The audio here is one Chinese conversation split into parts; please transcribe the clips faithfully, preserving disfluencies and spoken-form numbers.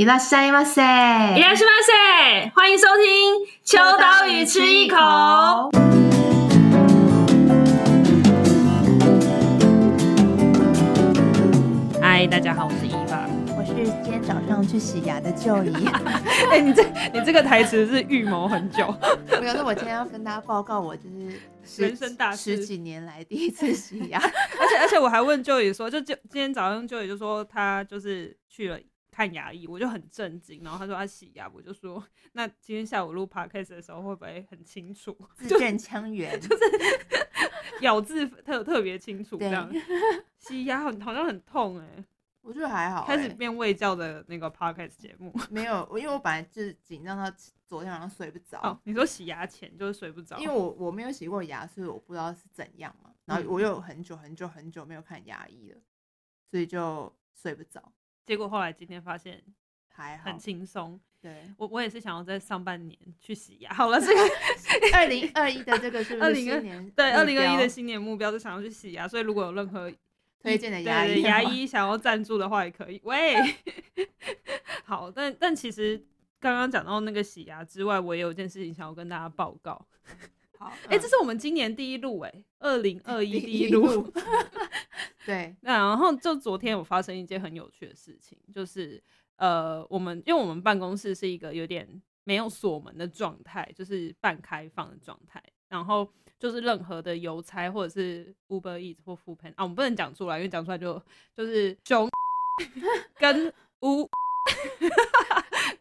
いらっしゃいませ，いらっしゃいませ，欢迎收听秋刀鱼吃一口。嗨，大家好，我是伊娃，我是今天早上去洗牙的Joey。哎，你这你这个台词是预谋很久。没有，是我今天要跟大家报告，我就是。人生大事，十几年来第一次洗牙。而且而且我还问 Joey 说，就今天早上 Joey 就说他就是去了看牙医，我就很震惊。然后他说他洗牙，我就说那今天下午录 podcast 的时候会不会很清楚？字正腔圆，就是咬字特特别清楚这样。洗牙很好像很痛哎、欸。我觉得还好、欸，开始变卫教的那个 podcast 节目。没有，因为我本来就是紧张到昨天晚上睡不着。哦，你说洗牙前就是睡不着？因为我我没有洗过牙，所以我不知道是怎样嘛。然后我又很久很久很久没有看牙医了，所以就睡不着。结果后来今天发现还好，很轻松。对，我我也是想要在上半年去洗牙。好了，这个二零二一的这个是不是新年？对，二零二一的新年目标就想要去洗牙，所以如果有任何推荐的牙医，牙医想要赞助的话也可以。喂，好，但但其实刚刚讲到那个洗牙之外，我也有一件事情想要跟大家报告。好，哎、欸，这是我们今年第一录哎、欸，二零二一第一录。对，那然后就昨天有发生一件很有趣的事情，就是呃，我们因为我们办公室是一个有点没有锁门的状态，就是半开放的状态，然后。就是任何的邮差或者是 Uber Eats 或 Foodpanda 啊，我们不能讲出来，因为讲出来就就是熊跟乌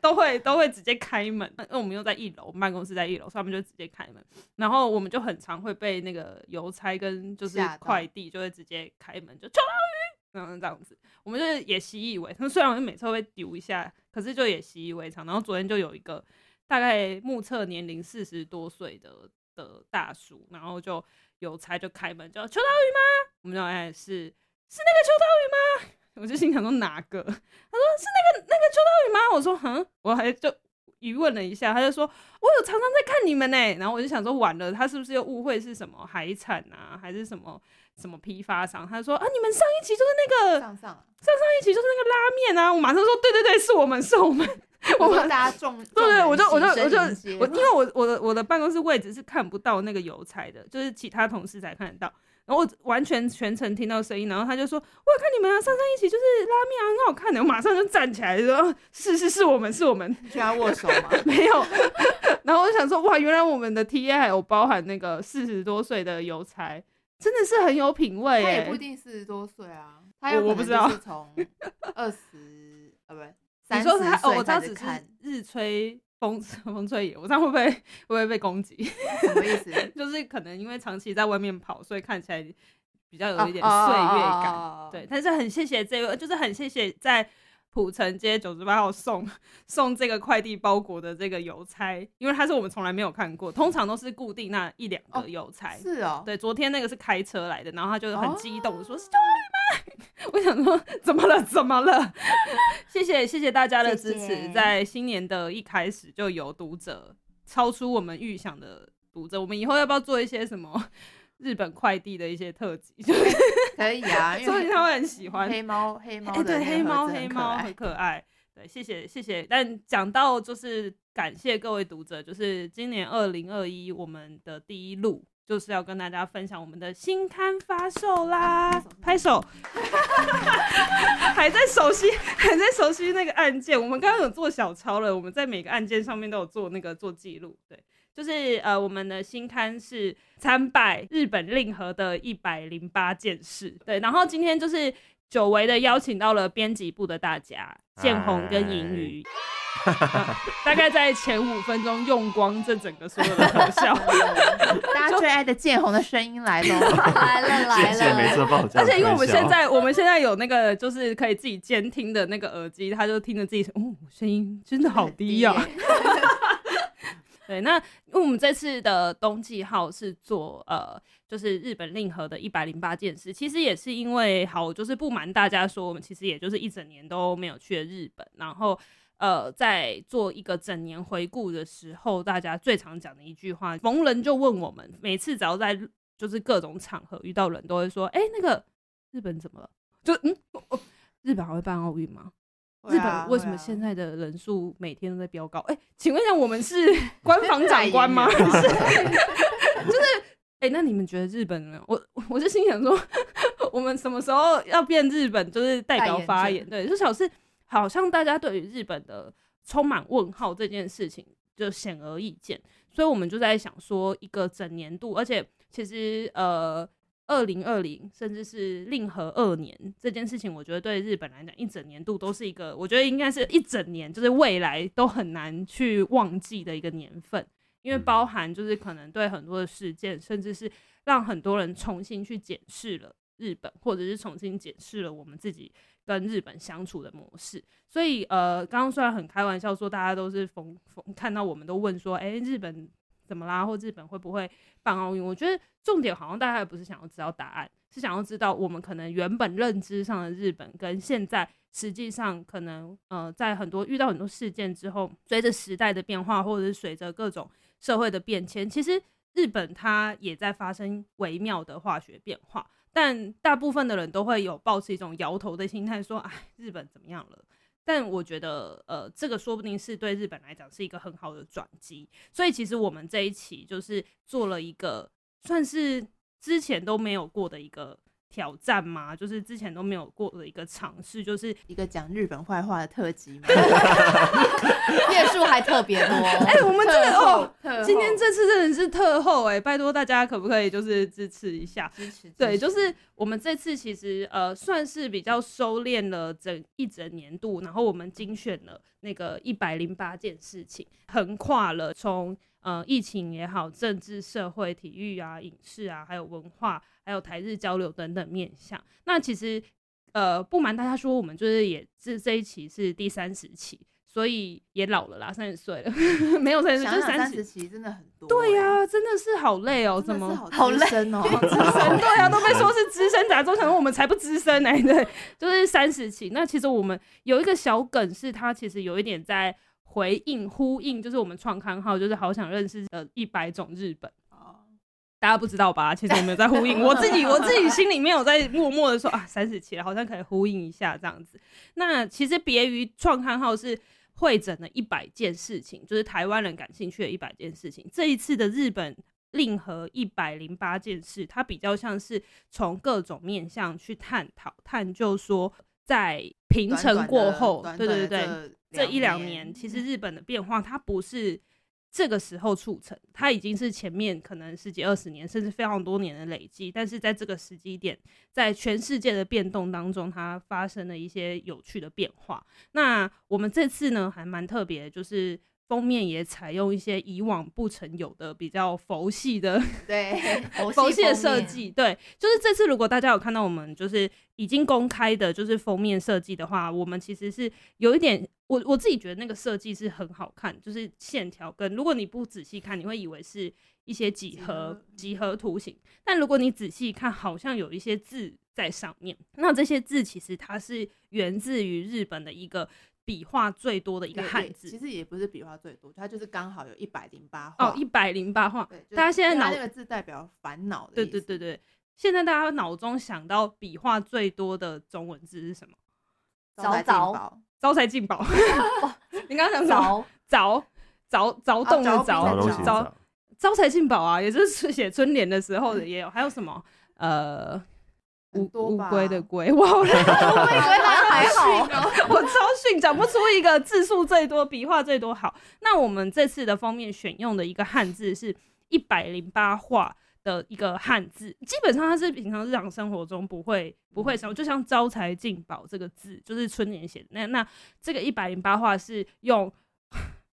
都会都会直接开门。因为我们又在一楼，我们办公室在一楼，所以他们就直接开门。然后我们就很常会被那个邮差跟就是快递就会直接开门，就冲到鱼，然后这样子，我们就是也习以为常。虽然我们每次会丢一下，可是就也习以为常。然后昨天就有一个大概目测年龄四十多岁的。的大叔，然后就邮差就开门，就秋刀鱼吗？我们就哎是是那个秋刀鱼吗？我就心想说哪个？他说是那个那个秋刀鱼吗？我说哼，我还就疑问了一下，他就说我有常常在看你们呢、欸。然后我就想说完了，他是不是又误会是什么海产啊，还是什么什么批发商？他就说啊，你们上一期就是那个上上上上一期就是那个拉面啊！我马上说对对对，是我们是我们。我们大家重对对，我就我就我就我，因为我我的我的办公室位置是看不到那个邮差的，就是其他同事才看得到。然后我完全全程听到声音，然后他就说：“我有看你们啊，上上一起就是拉面啊，很好看的。”我马上就站起来说：“是是是，我们是我们。”跟他握手吗？没有。然后我就想说：“哇，原来我们的 T A 还有包含那个四十多岁的邮差，真的是很有品味、欸。”他也不一定四十多岁啊，他有可能就是从二十啊不。你说他哦，我知道只是日吹风风吹野，我这样会不会会不会被攻击？什么意思？就是可能因为长期在外面跑，所以看起来比较有一点岁月感。Oh, oh, oh, oh, oh, oh. 对，但是很谢谢这位，就是很谢谢在浦城街九十八号送送这个快递包裹的这个邮差，因为他是我们从来没有看过，通常都是固定那一两个邮差。Oh, 是哦，对，昨天那个是开车来的，然后他就很激动、oh. 说。我想说怎么了怎么了谢谢谢谢大家的支持，谢谢。在新年的一开始就有读者，超出我们预想的读者，我们以后要不要做一些什么日本快递的一些特辑？可以啊，所以他会很喜欢黑猫黑猫的、欸、对，黑猫黑猫很可爱。对，谢谢谢谢。但讲到就是感谢各位读者，就是今年二零二一我们的第一录就是要跟大家分享我们的新刊发售啦！拍手，还在熟悉，还在熟悉那个案件。我们刚刚有做小抄了，我们在每个案件上面都有做那个做记录。对，就是呃，我们的新刊是参拜日本令和的一百零八件事。对，然后今天就是久违的邀请到了编辑部的大家，建宏跟银鱼。啊、大概在前五分钟用光这整个所有的特效大家最爱的建宏的声音来了来了来了，没错，爆炸。而且因为我们现在我们现在有那个就是可以自己监听的那个耳机，他就听着自己哦，声音真的好低啊对，那因为我们这次的冬季号是做呃，就是日本令和的一百零八件事，其实也是因为好，就是不瞒大家说，我们其实也就是一整年都没有去了日本，然后呃，在做一个整年回顾的时候，大家最常讲的一句话，逢人就问我们，每次只要在就是各种场合遇到人都会说，哎、欸，那个日本怎么了？就嗯、哦，日本还会办奥运吗？日本为什么现在的人数每天都在飙高？哎、欸，请问一下，我们是官方长官吗？就是。哎、欸，那你们觉得日本呢？我我就心想说，我们什么时候要变日本？就是代表发言，对，至少是好像大家对于日本的充满问号这件事情就显而易见，所以我们就在想说一个整年度，而且其实呃，二零二零甚至是令和二年这件事情，我觉得对日本来讲，一整年度都是一个，我觉得应该是一整年，就是未来都很难去忘记的一个年份。因为包含就是可能对很多的事件，甚至是让很多人重新去检视了日本，或者是重新检视了我们自己跟日本相处的模式。所以呃，刚刚虽然很开玩笑说大家都是逢逢看到我们都问说，哎、欸，日本怎么啦？或日本会不会办奥运？我觉得重点好像大家也不是想要知道答案，是想要知道我们可能原本认知上的日本跟现在。实际上可能呃，在很多遇到很多事件之后，随着时代的变化，或者是随着各种社会的变迁，其实日本它也在发生微妙的化学变化，但大部分的人都会有抱持一种摇头的心态说，哎，日本怎么样了？但我觉得呃，这个说不定是对日本来讲是一个很好的转机。所以其实我们这一期就是做了一个算是之前都没有过的一个挑战嘛，就是之前都没有过的一个尝试，就是一个讲日本坏话的特辑嘛，页数还特别多。哎、欸，我们真的哦，今天这次真的是特厚哎、欸，拜托大家可不可以就是支持一下？支持，对，就是我们这次其实呃算是比较收敛了整一整年度，然后我们精选了那个一百零八件事情，横跨了从。呃，疫情也好，政治、社会、体育啊、影视啊，还有文化，还有台日交流等等面向。那其实，呃，不瞒大家说，我们就是也是这一期是第三十期，所以也老了啦，三十岁了，没有三十，就是三十期真的很多、欸。对呀、啊，真的是好累哦、喔，怎么好资深哦、喔，好资深，对啊，都被说是资深杂志，可能我们才不资深呢、欸。对，就是三十期。那其实我们有一个小梗是，它其实有一点在。回应呼应就是我们创刊号就是好想认识呃一百种日本、oh. 大家不知道吧？其实我们有在呼应，我自己我自己心里面有在默默的说啊，三十期了，好像可以呼应一下这样子。那其实别于创刊号是汇整了一百件事情，就是台湾人感兴趣的一百件事情。这一次的日本令和一百零八件事，它比较像是从各种面向去探讨探究说。在平成过后，短短对对对，这一两年，其实日本的变化，它不是这个时候促成，它已经是前面可能十几二十年，甚至非常多年的累积。但是在这个时机点，在全世界的变动当中，它发生了一些有趣的变化。那我们这次呢，还蛮特别，就是。封面也采用一些以往不曾有的比较佛系的对佛系的设计，对，就是这次如果大家有看到我们就是已经公开的就是封面设计的话，我们其实是有一点我我自己觉得那个设计是很好看，就是线条跟如果你不仔细看，你会以为是一些几何几何图形，但如果你仔细看，好像有一些字在上面，那这些字其实它是源自于日本的一个。笔画最多的一个汉字，其实也不是笔画最多，它就是刚好有一百零八画哦，一百零八画。大家现在脑那个字代表烦恼的意思。对对对对，现在大家脑中想到笔画最多的中文字是什么？招招招财进宝。你刚刚想什么？凿凿凿洞的凿，招招财进宝啊，也就是写春联的时候的也有。还有什么？呃。乌龟的龟，哇！乌龟还好，我超逊，讲不出一个字数最多、笔画最多好。那我们这次的封面选用的一个汉字是一百零八画的一个汉字，基本上它是平常日常生活中不会不会使用，就像招财进宝这个字，就是春联写的那那这个一百零八画是用，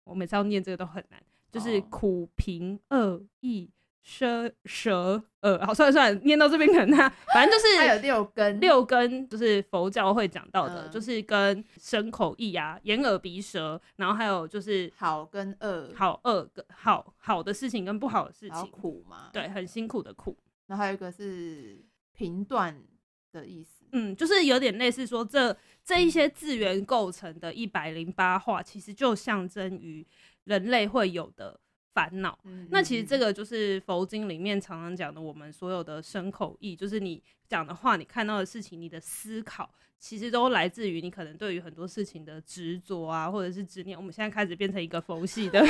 我每次要念这个都很难，就是苦平二义。蛇蛇呃，好，算了算了，念到这边可能它反正就是它有六根，六根就是佛教会讲到的，嗯、就是跟身口意啊、眼耳鼻舌，然后还有就是好跟恶，好恶好好的事情跟不好的事情，苦嘛，对，很辛苦的苦。然后还有一个是评断的意思，嗯，就是有点类似说这这一些字元构成的一百零八画，其实就象征于人类会有的。烦恼，那其实这个就是佛经里面常常讲的，我们所有的身口意，就是你讲的话，你看到的事情，你的思考其实都来自于你可能对于很多事情的执着啊，或者是执念。我们现在开始变成一个佛系的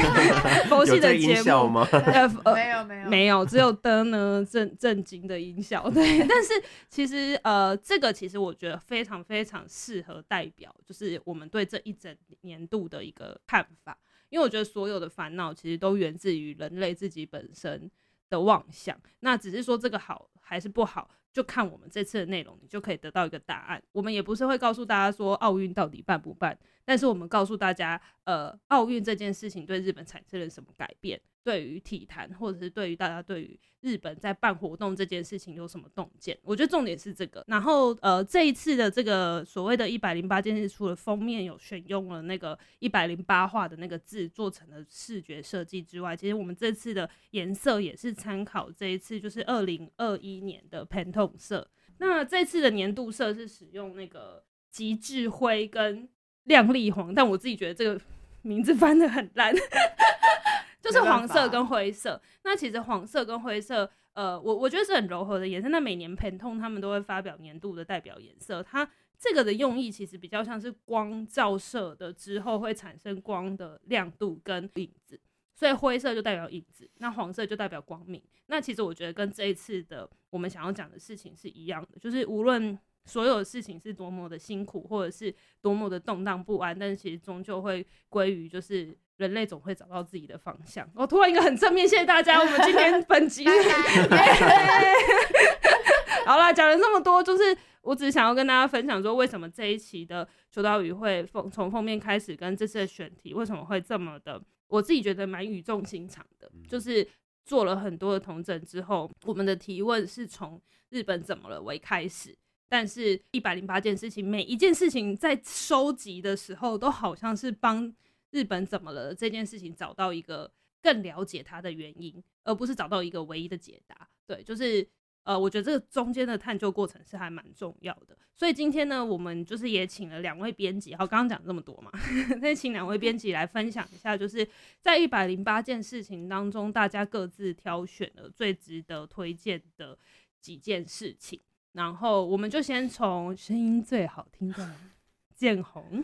佛系的节目，有这音效吗？呃呃、没有没有没有，只有的呢正正经的音效。对，但是其实呃，这个其实我觉得非常非常适合代表，就是我们对这一整年度的一个看法。因为我觉得所有的烦恼其实都源自于人类自己本身的妄想，那只是说这个好还是不好，就看我们这次的内容，你就可以得到一个答案。我们也不是会告诉大家说奥运到底办不办，但是我们告诉大家，呃，奥运这件事情对日本产生了什么改变，对于体坛或者是对于大家对于日本在办活动这件事情有什么洞见。我觉得重点是这个。然后呃，这一次的这个所谓的一百零八件事，除了封面有选用了那个一百零八画的那个字做成了视觉设计之外，其实我们这次的颜色也是参考这一次就是二零二一年的 Pantone 色。那这次的年度色是使用那个极致灰跟亮丽黄，但我自己觉得这个名字翻得很烂就是黄色跟灰色。那其实黄色跟灰色呃，我我觉得是很柔和的颜色。那每年 Pantone 他们都会发表年度的代表颜色，它这个的用意其实比较像是光照射的之后会产生光的亮度跟影子，所以灰色就代表影子，那黄色就代表光明。那其实我觉得跟这一次的我们想要讲的事情是一样的，就是无论所有事情是多么的辛苦或者是多么的动荡不安，但是其实终究会归于就是人类总会找到自己的方向。我、哦、突然一个很正面，谢谢大家，我们今天本集好啦，讲了这么多，就是我只想要跟大家分享说为什么这一期的秋刀鱼会从封面开始跟这次的选题为什么会这么的，我自己觉得蛮语重心长的。就是做了很多的统整之后，我们的提问是从日本怎么了为开始，但是一百零八件事情，每一件事情在收集的时候都好像是帮日本怎么了这件事情找到一个更了解它的原因，而不是找到一个唯一的解答。对，就是呃，我觉得这个中间的探究过程是还蛮重要的。所以今天呢，我们就是也请了两位编辑，好，刚刚讲这么多嘛，那请两位编辑来分享一下，就是在一百零八件事情当中，大家各自挑选了最值得推荐的几件事情。然后我们就先从声音最好听的建宏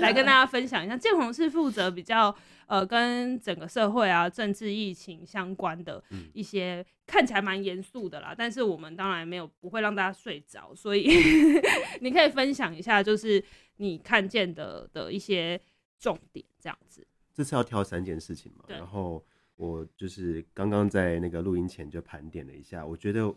来跟大家分享一下。建宏是负责比较呃跟整个社会啊政治疫情相关的一些、嗯、看起来蛮严肃的啦，但是我们当然没有不会让大家睡着，所以你可以分享一下就是你看见的的一些重点这样子。这次要挑三件事情嘛，然后我就是刚刚在那个录音前就盘点了一下，我觉得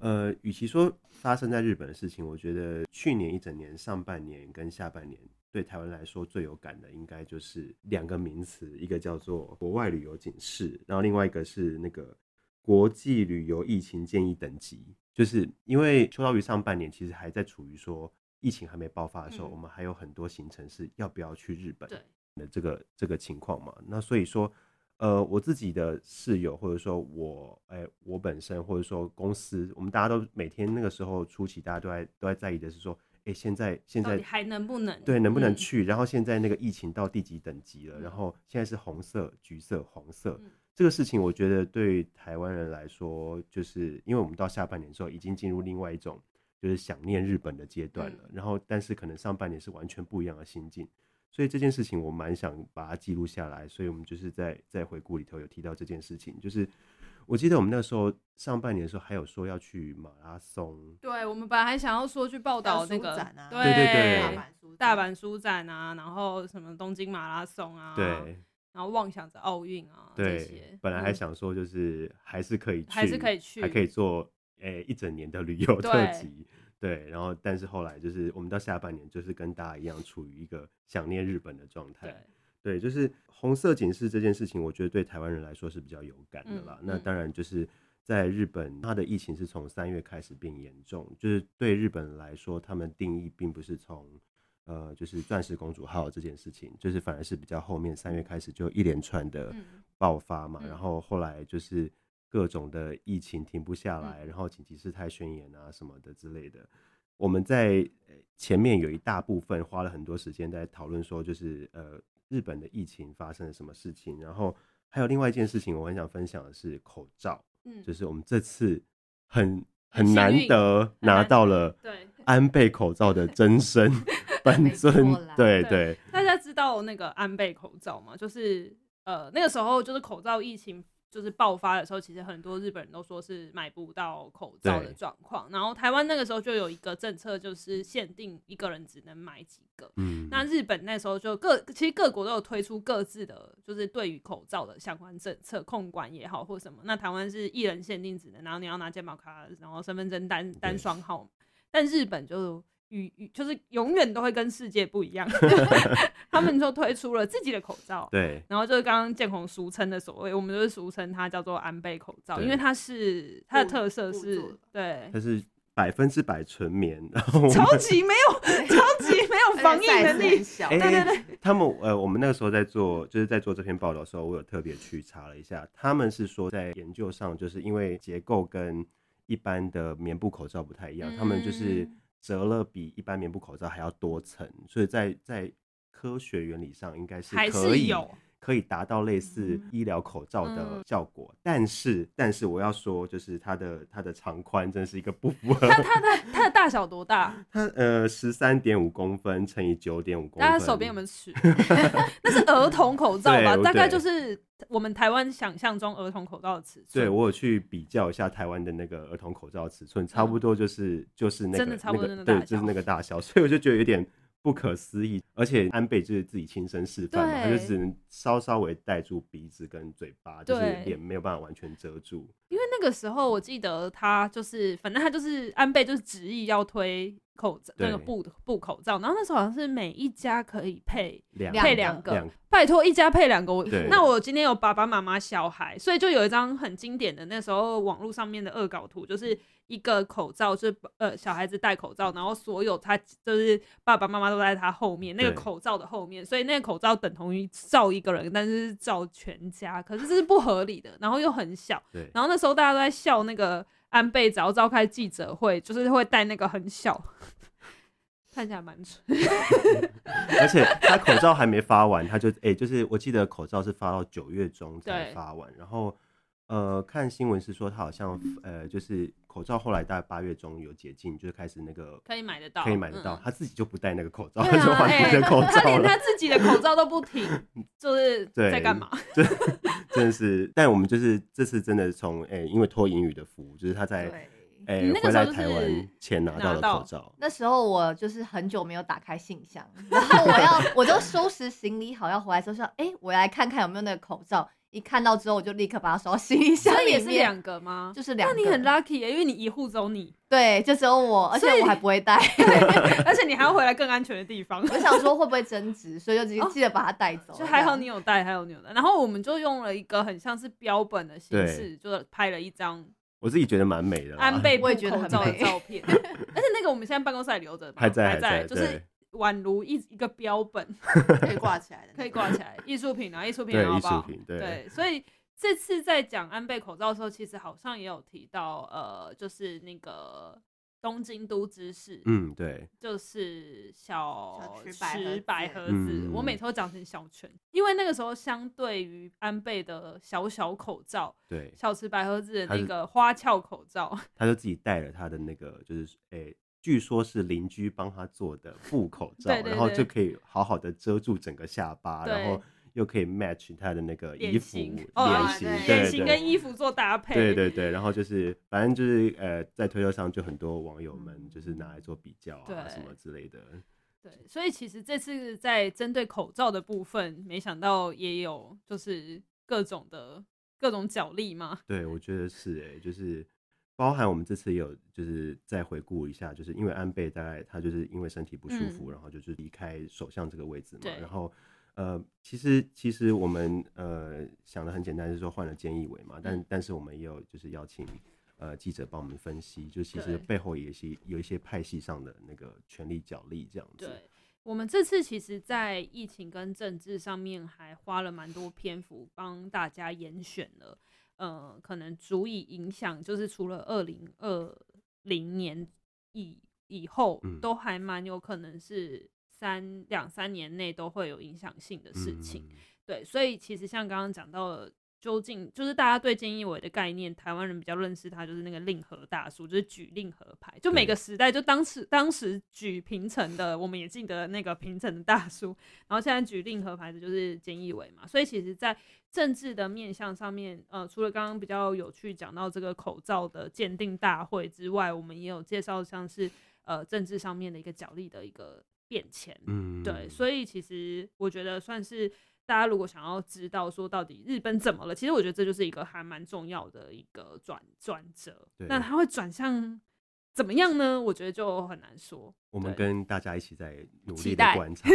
呃，与其说发生在日本的事情，我觉得去年一整年上半年跟下半年对台湾来说最有感的应该就是两个名词，一个叫做国外旅游警示，然后另外一个是那个国际旅游疫情建议等级。就是因为秋刀鱼上半年其实还在处于说疫情还没爆发的时候、嗯、我们还有很多行程是要不要去日本的这个这个情况嘛。那所以说呃，我自己的室友或者说我、欸、我本身或者说公司，我们大家都每天那个时候初期大家都 在, 都在在意的是说、欸、现在现在到底还能不能对能不能去、嗯、然后现在那个疫情到第几等级了、嗯、然后现在是红色橘色黄色、嗯、这个事情我觉得对台湾人来说，就是因为我们到下半年的时候已经进入另外一种就是想念日本的阶段了、嗯、然后但是可能上半年是完全不一样的心境，所以这件事情我蛮想把它记录下来，所以我们就是在在回顾里头有提到这件事情。就是我记得我们那时候上半年的时候还有说要去马拉松，对，我们本来还想要说去报道那个展、啊、对对对，大阪书展啊，然后什么东京马拉松啊，对，然后妄想着奥运啊，对这些，本来还想说就是还是可以去、嗯、还是可以去，还可以做、欸、一整年的旅游特辑。对，然后但是后来就是我们到下半年就是跟大家一样处于一个想念日本的状态。 对, 对就是红色警示这件事情我觉得对台湾人来说是比较有感的啦、嗯、那当然就是在日本它的疫情是从三月开始变严重，就是对日本来说他们定义并不是从呃就是钻石公主号这件事情，就是反而是比较后面三月开始就一连串的爆发嘛、嗯、然后后来就是各种的疫情停不下来，然后紧急事态宣言啊什么的之类的。我们在前面有一大部分花了很多时间在讨论说就是呃日本的疫情发生了什么事情，然后还有另外一件事情我很想分享的是口罩，就是我们这次很很难得拿到了安倍口罩的真身本尊。对 对, 对，大家知道那个安倍口罩吗？就是呃那个时候就是口罩疫情就是爆发的时候，其实很多日本人都说是买不到口罩的状况，然后台湾那个时候就有一个政策，就是限定一个人只能买几个、嗯、那日本那时候就各其实各国都有推出各自的就是对于口罩的相关政策，控管也好或什么，那台湾是一人限定只能，然后你要拿健保卡，然后身份证单单双号，但日本就就是永远都会跟世界不一样他们就推出了自己的口罩，对，然后就是刚刚建宏俗称的所谓，我们就是俗称它叫做安倍口罩，因为它是它的特色是对，它是百分之百纯棉，然后超级没有超级没有防疫能力对对对、欸、他们呃，我们那个时候在做就是在做这篇报道的时候，我有特别去查了一下，他们是说在研究上就是因为结构跟一般的棉布口罩不太一样、嗯、他们就是折了比一般棉布口罩还要多层，所以 在, 在科学原理上应该是可以可以达到类似医疗口罩的效果、嗯、但是但是我要说就是它的它的长宽真是一个不符合它它 它, 它的大小多大？它呃 十三点五公分乘以 九点五公分，大家手边有没有尺那是儿童口罩吧，大概就是我们台湾想象中儿童口罩的尺寸，对，我有去比较一下台湾的那个儿童口罩的尺寸，差不多就是、嗯、就是那个真的差不多那个大小、那個、对，就是那个大小，所以我就觉得有点不可思议，而且安倍就是自己亲身示范嘛，他就只能稍稍微带住鼻子跟嘴巴，就是脸没有办法完全遮住。因为那个时候我记得他就是，反正他就是安倍就是执意要推口罩那个 布, 布口罩，然后那时候好像是每一家可以配两 个, 配两个拜托一家配两个，那我今天有爸爸妈妈小孩，所以就有一张很经典的那时候网络上面的恶搞图，就是一个口罩就是、呃、小孩子戴口罩，然后所有他就是爸爸妈妈都在他后面那个口罩的后面，所以那个口罩等同于罩一个人，但是罩全家，可是这是不合理的，然后又很小，然后那时候大家都在笑那个安倍只要召开记者会就是会戴那个很小看起来蛮蠢而且他口罩还没发完他就哎、欸，就是我记得口罩是发到九月中才发完，然后呃，看新闻是说他好像呃，就是口罩后来大概八月中有解禁，就是开始那个可以买得到，可以买得到。嗯、他自己就不戴那个口罩，啊、他就换别的口罩了、欸。他连他自己的口罩都不挺，就是在干嘛？就真的是，但我们就是这次真的从哎、欸，因为脱英语的服务，就是他在。哎、欸，回来台湾前拿到的口罩，那时候我就是很久没有打开信箱，然后我要我就收拾行李好要回来之后说，哎、欸，我来看看有没有那个口罩。一看到之后，我就立刻把它收到行李箱里面。所以也是两个吗？就是两个。那你很 lucky 欸，因为你一户走你。对，就只有我，而且我还不会戴，而且你还要回来更安全的地方。我想说会不会增值，所以就只记得把它带走、哦。就还好你有带，还好你有带。然后我们就用了一个很像是标本的形式，就拍了一张。我自己觉得蛮美的啦，安倍布口罩的照片，而且那个我们现在办公室还留着，还在还在，就是宛如一一个标本，可以挂起来的，可以挂起来，艺术品啊，艺术品好不好？对，艺术品，对。所以这次在讲安倍口罩的时候，其实好像也有提到，呃，就是那个东京都知事，嗯，对，就是小池百合子，我每次都讲成小泉，因为那个时候相对于安倍的小小口罩，对，小池百合子的那个花俏口罩，他就自己带了他的那个，就是诶、欸，据说是邻居帮他做的布口罩，对对对，然后就可以好好的遮住整个下巴，然后。又可以 match 他的那个衣服脸型、哦、脸型跟衣服做搭配，对对对，然后就是反正就是呃，在推特上就很多网友们就是拿来做比较啊什么之类的，对，所以其实这次在针对口罩的部分没想到也有就是各种的各种角力嘛，对，我觉得是欸，就是包含我们这次也有就是再回顾一下，就是因为安倍大概他就是因为身体不舒服、嗯、然后就是离开首相这个位置嘛，然后呃，其实其实我们呃想的很简单，是说换了菅义伟嘛，但但是我们也有就是邀请呃记者帮我们分析，就其实背后也是有一些派系上的那个权力角力这样子。对，我们这次其实，在疫情跟政治上面还花了蛮多篇幅帮大家严选了，呃，可能足以影响，就是除了二零二零年以以后，都还蛮有可能是。三两三年内都会有影响性的事情、嗯、对，所以其实像刚刚讲到究竟就是大家对菅义伟的概念，台湾人比较认识他就是那个令和大叔，就是举令和牌，就每个时代就当时当时举平成的，我们也记得那个平成的大叔，然后现在举令和牌的就是菅义伟嘛，所以其实在政治的面向上面，呃，除了刚刚比较有趣讲到这个口罩的鉴定大会之外，我们也有介绍像是呃政治上面的一个角力的一个变迁，嗯，对，所以其实我觉得算是。大家如果想要知道说到底日本怎么了，其实我觉得这就是一个还蛮重要的一个转转折。那它会转向怎么样呢？我觉得就很难说。我们跟大家一起在努力的观察，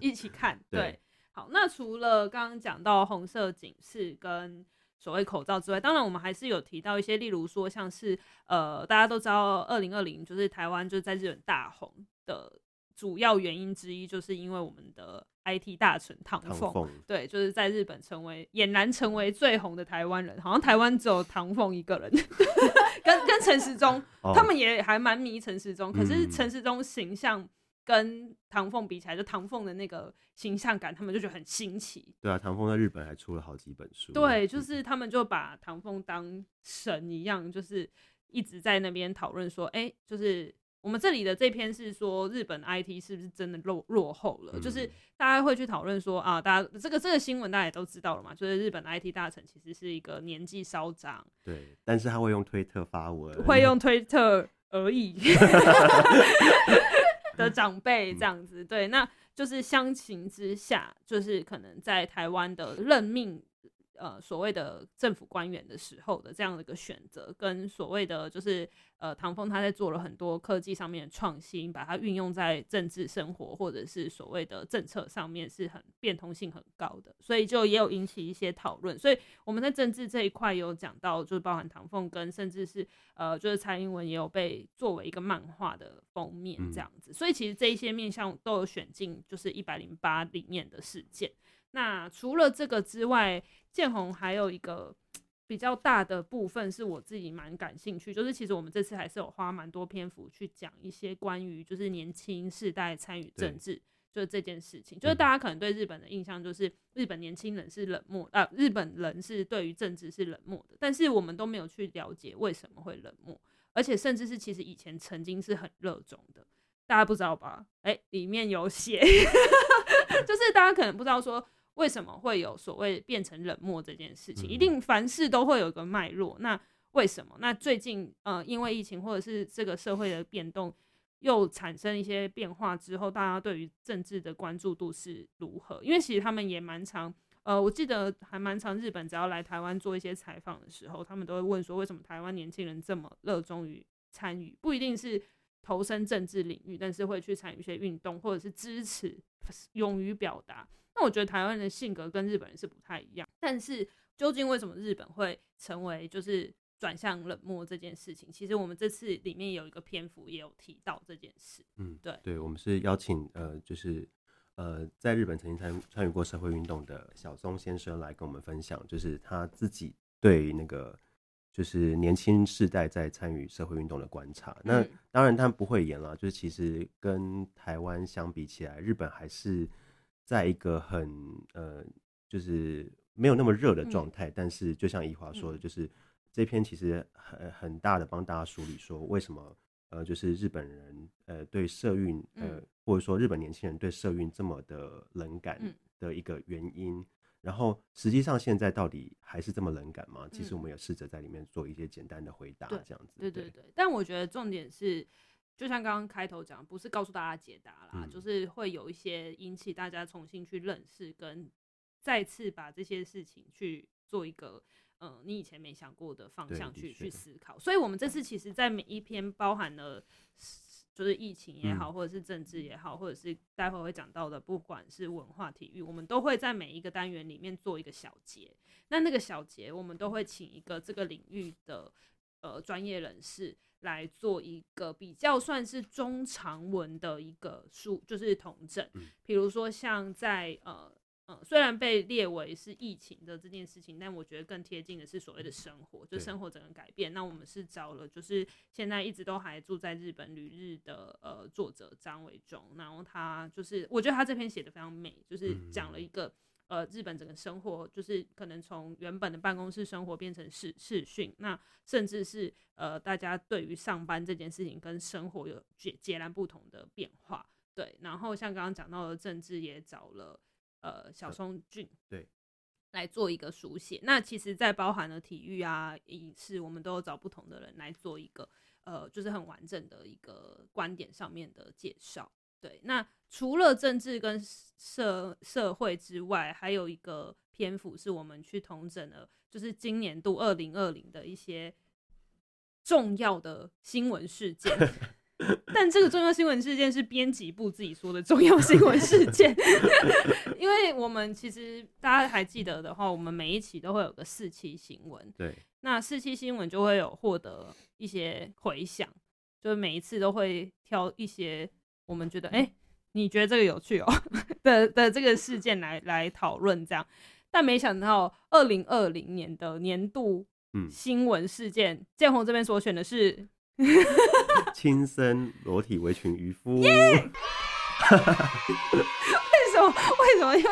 一, 一起看。对，對好。那除了刚刚讲到红色警示跟所谓口罩之外，当然我们还是有提到一些，例如说像是呃大家都知道，二零二零就是台湾就是在日本大红的主要原因之一，就是因为我们的。I T 大臣唐凤，对，就是在日本成为俨然成为最红的台湾人，好像台湾只有唐凤一个人，跟跟陈时中、哦，他们也还蛮迷陈时中，可是陈时中形象跟唐凤比起来，就唐凤的那个形象感，他们就觉得很新奇。对啊，唐凤在日本还出了好几本书。对，就是他们就把唐凤当神一样，就是一直在那边讨论说，哎、欸，就是。我们这里的这篇是说日本 I T 是不是真的 落, 落后了、嗯、就是大家会去讨论说啊，大家这个这个新闻大家也都知道了嘛，就是日本 I T 大臣其实是一个年纪稍长，对，但是他会用推特发文，会用推特而已的长辈这样子、嗯、对，那就是相形之下，就是可能在台湾的任命呃，所谓的政府官员的时候的这样的一个选择，跟所谓的就是呃，唐凤他在做了很多科技上面的创新，把它运用在政治生活或者是所谓的政策上面，是很变通性很高的，所以就也有引起一些讨论。所以我们在政治这一块有讲到，就是包含唐凤跟甚至是呃，就是蔡英文也有被作为一个漫画的封面这样子，所以其实这一些面向都有选进，就是一百零八里面的事件。那除了这个之外，建宏还有一个比较大的部分是我自己蛮感兴趣，就是其实我们这次还是有花蛮多篇幅去讲一些关于就是年轻世代参与政治就是这件事情，就是大家可能对日本的印象就是日本年轻人是冷漠、呃、日本人是对于政治是冷漠的，但是我们都没有去了解为什么会冷漠，而且甚至是其实以前曾经是很热衷的，大家不知道吧，哎、欸，里面有写就是大家可能不知道说为什么会有所谓变成冷漠这件事情，一定凡事都会有一个脉络，那为什么？那最近呃，因为疫情或者是这个社会的变动又产生一些变化之后，大家对于政治的关注度是如何？因为其实他们也蛮常呃，我记得还蛮常日本只要来台湾做一些采访的时候，他们都会问说为什么台湾年轻人这么热衷于参与，不一定是投身政治领域，但是会去参与一些运动或者是支持，勇于表达。那我觉得台湾人的性格跟日本人是不太一样，但是究竟为什么日本会成为就是转向冷漠这件事情，其实我们这次里面有一个篇幅也有提到这件事。嗯，对，对，我们是邀请呃，就是呃，在日本曾经参参与过社会运动的小松先生来跟我们分享，就是他自己对那个就是年轻世代在参与社会运动的观察。嗯、那当然他不会言啦，就是其实跟台湾相比起来，日本还是。在一个很呃，就是没有那么热的状态、嗯，但是就像怡华说的，就是这篇其实很很大的帮大家梳理说，为什么呃，就是日本人呃对社运呃，或者说日本年轻人对社运这么的冷感的一个原因。嗯、然后实际上现在到底还是这么冷感吗？其实我们也试着在里面做一些简单的回答，这样子、嗯。对对对，但我觉得重点是。就像刚刚开头讲，不是告诉大家解答啦、嗯，就是会有一些引起大家重新去认识，跟再次把这些事情去做一个，嗯、呃，你以前没想过的方向去去思考。所以，我们这次其实，在每一篇包含了就是疫情也好，或者是政治也好，或者是待会会讲到的，不管是文化、体育，我们都会在每一个单元里面做一个小节。那那个小节，我们都会请一个这个领域的呃专业人士。来做一个比较算是中长文的一个书，就是统整。比如说像在呃呃，虽然被列为是疫情的这件事情，但我觉得更贴近的是所谓的生活，就生活整个改变。那我们是找了就是现在一直都还住在日本旅日的呃作者张维忠，然后他就是我觉得他这篇写的非常美，就是讲了一个。呃日本整个生活，就是可能从原本的办公室生活变成视视讯，那甚至是呃大家对于上班这件事情跟生活有截截然不同的变化。对，然后像刚刚讲到的政治也找了呃小松俊对来做一个书写，那其实在包含了体育啊影视，我们都有找不同的人来做一个呃就是很完整的一个观点上面的介绍。对，那除了政治跟 社, 社会之外，还有一个篇幅是我们去统整了就是今年度二零二零的一些重要的新闻事件但这个重要新闻事件是编辑部自己说的重要新闻事件因为我们其实大家还记得的话，我们每一期都会有个四期新闻，对，那四期新闻就会有获得一些回响，就是每一次都会挑一些我们觉得哎、欸，你觉得这个有趣哦的, 的这个事件来来讨论这样。但没想到二零二零年的年度新闻事件、嗯、建宏这边所选的是亲身裸体围裙渔夫、yeah! 为什么为什么因为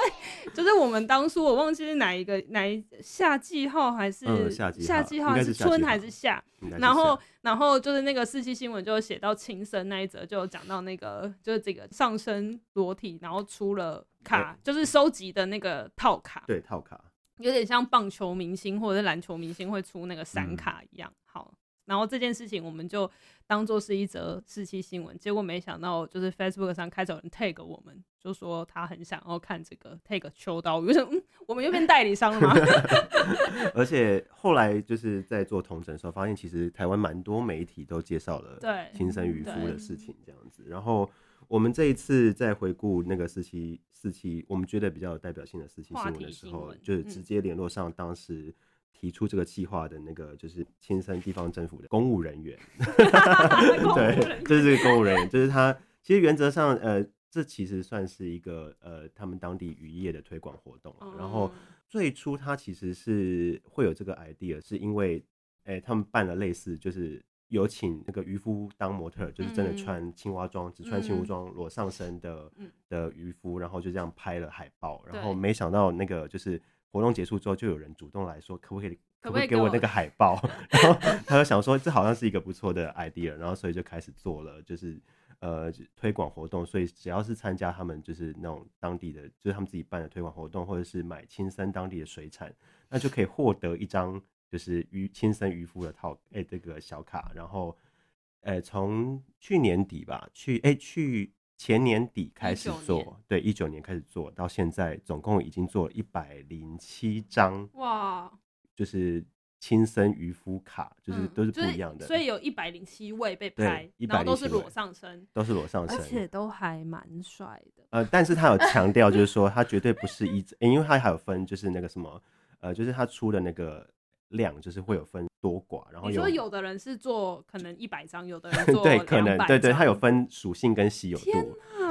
就是我们当初我忘记是哪一个哪一夏季号还是、嗯、夏季号夏季号还是春还是夏，然后然后就是那个四期新闻就写到亲身那一则，就讲到那个就是这个上身裸体，然后出了卡、欸、就是收集的那个套卡，对，套卡有点像棒球明星或者是篮球明星会出那个闪卡一样、嗯、好，然后这件事情我们就当作是一则四期新闻，结果没想到就是 Facebook 上开始有人 tag 我们，就说他很想要看这个 tag 秋刀鱼，嗯，我们又变代理商了吗而且后来就是在做统整的时候发现，其实台湾蛮多媒体都介绍了亲生渔夫的事情这样子。然后我们这一次在回顾那个四期四期我们觉得比较有代表性的四期新闻的时候，就是直接联络上当时提出这个计划的那个就是亲身地方政府的公务人员对，就是这个公务人员，就是他其实原则上呃，这其实算是一个呃他们当地渔业的推广活动、啊、然后最初他其实是会有这个 idea 是因为、欸、他们办了类似就是有请那个渔夫当模特，就是真的穿青蛙装、嗯、只穿青蛙装裸上身的、嗯、的渔夫，然后就这样拍了海报，然后没想到那个就是活动结束之后，就有人主动来说可不可以可不可以给我那个海报然后他就想说这好像是一个不错的 idea， 然后所以就开始做了就是呃推广活动，所以只要是参加他们就是那种当地的就是他们自己办的推广活动，或者是买亲生当地的水产，那就可以获得一张就是亲生渔夫的套、欸、这个小卡。然后呃从去年底吧去哎、欸、去前年底开始做，对，一九年开始做到现在总共已经做了一百零七张，哇，就是亲身渔夫卡，就是都是不一样的、嗯就是、所以有一百零七位被拍，然后都是裸上身都是裸上身，而且都还蛮帅的呃，但是他有强调就是说他绝对不是一、欸、因为他还有分就是那个什么呃，就是他出的那个量就是会有分多寡，然后有你说有的人是做可能一百张，有的人做对，可能对对，它有分属性跟稀有度，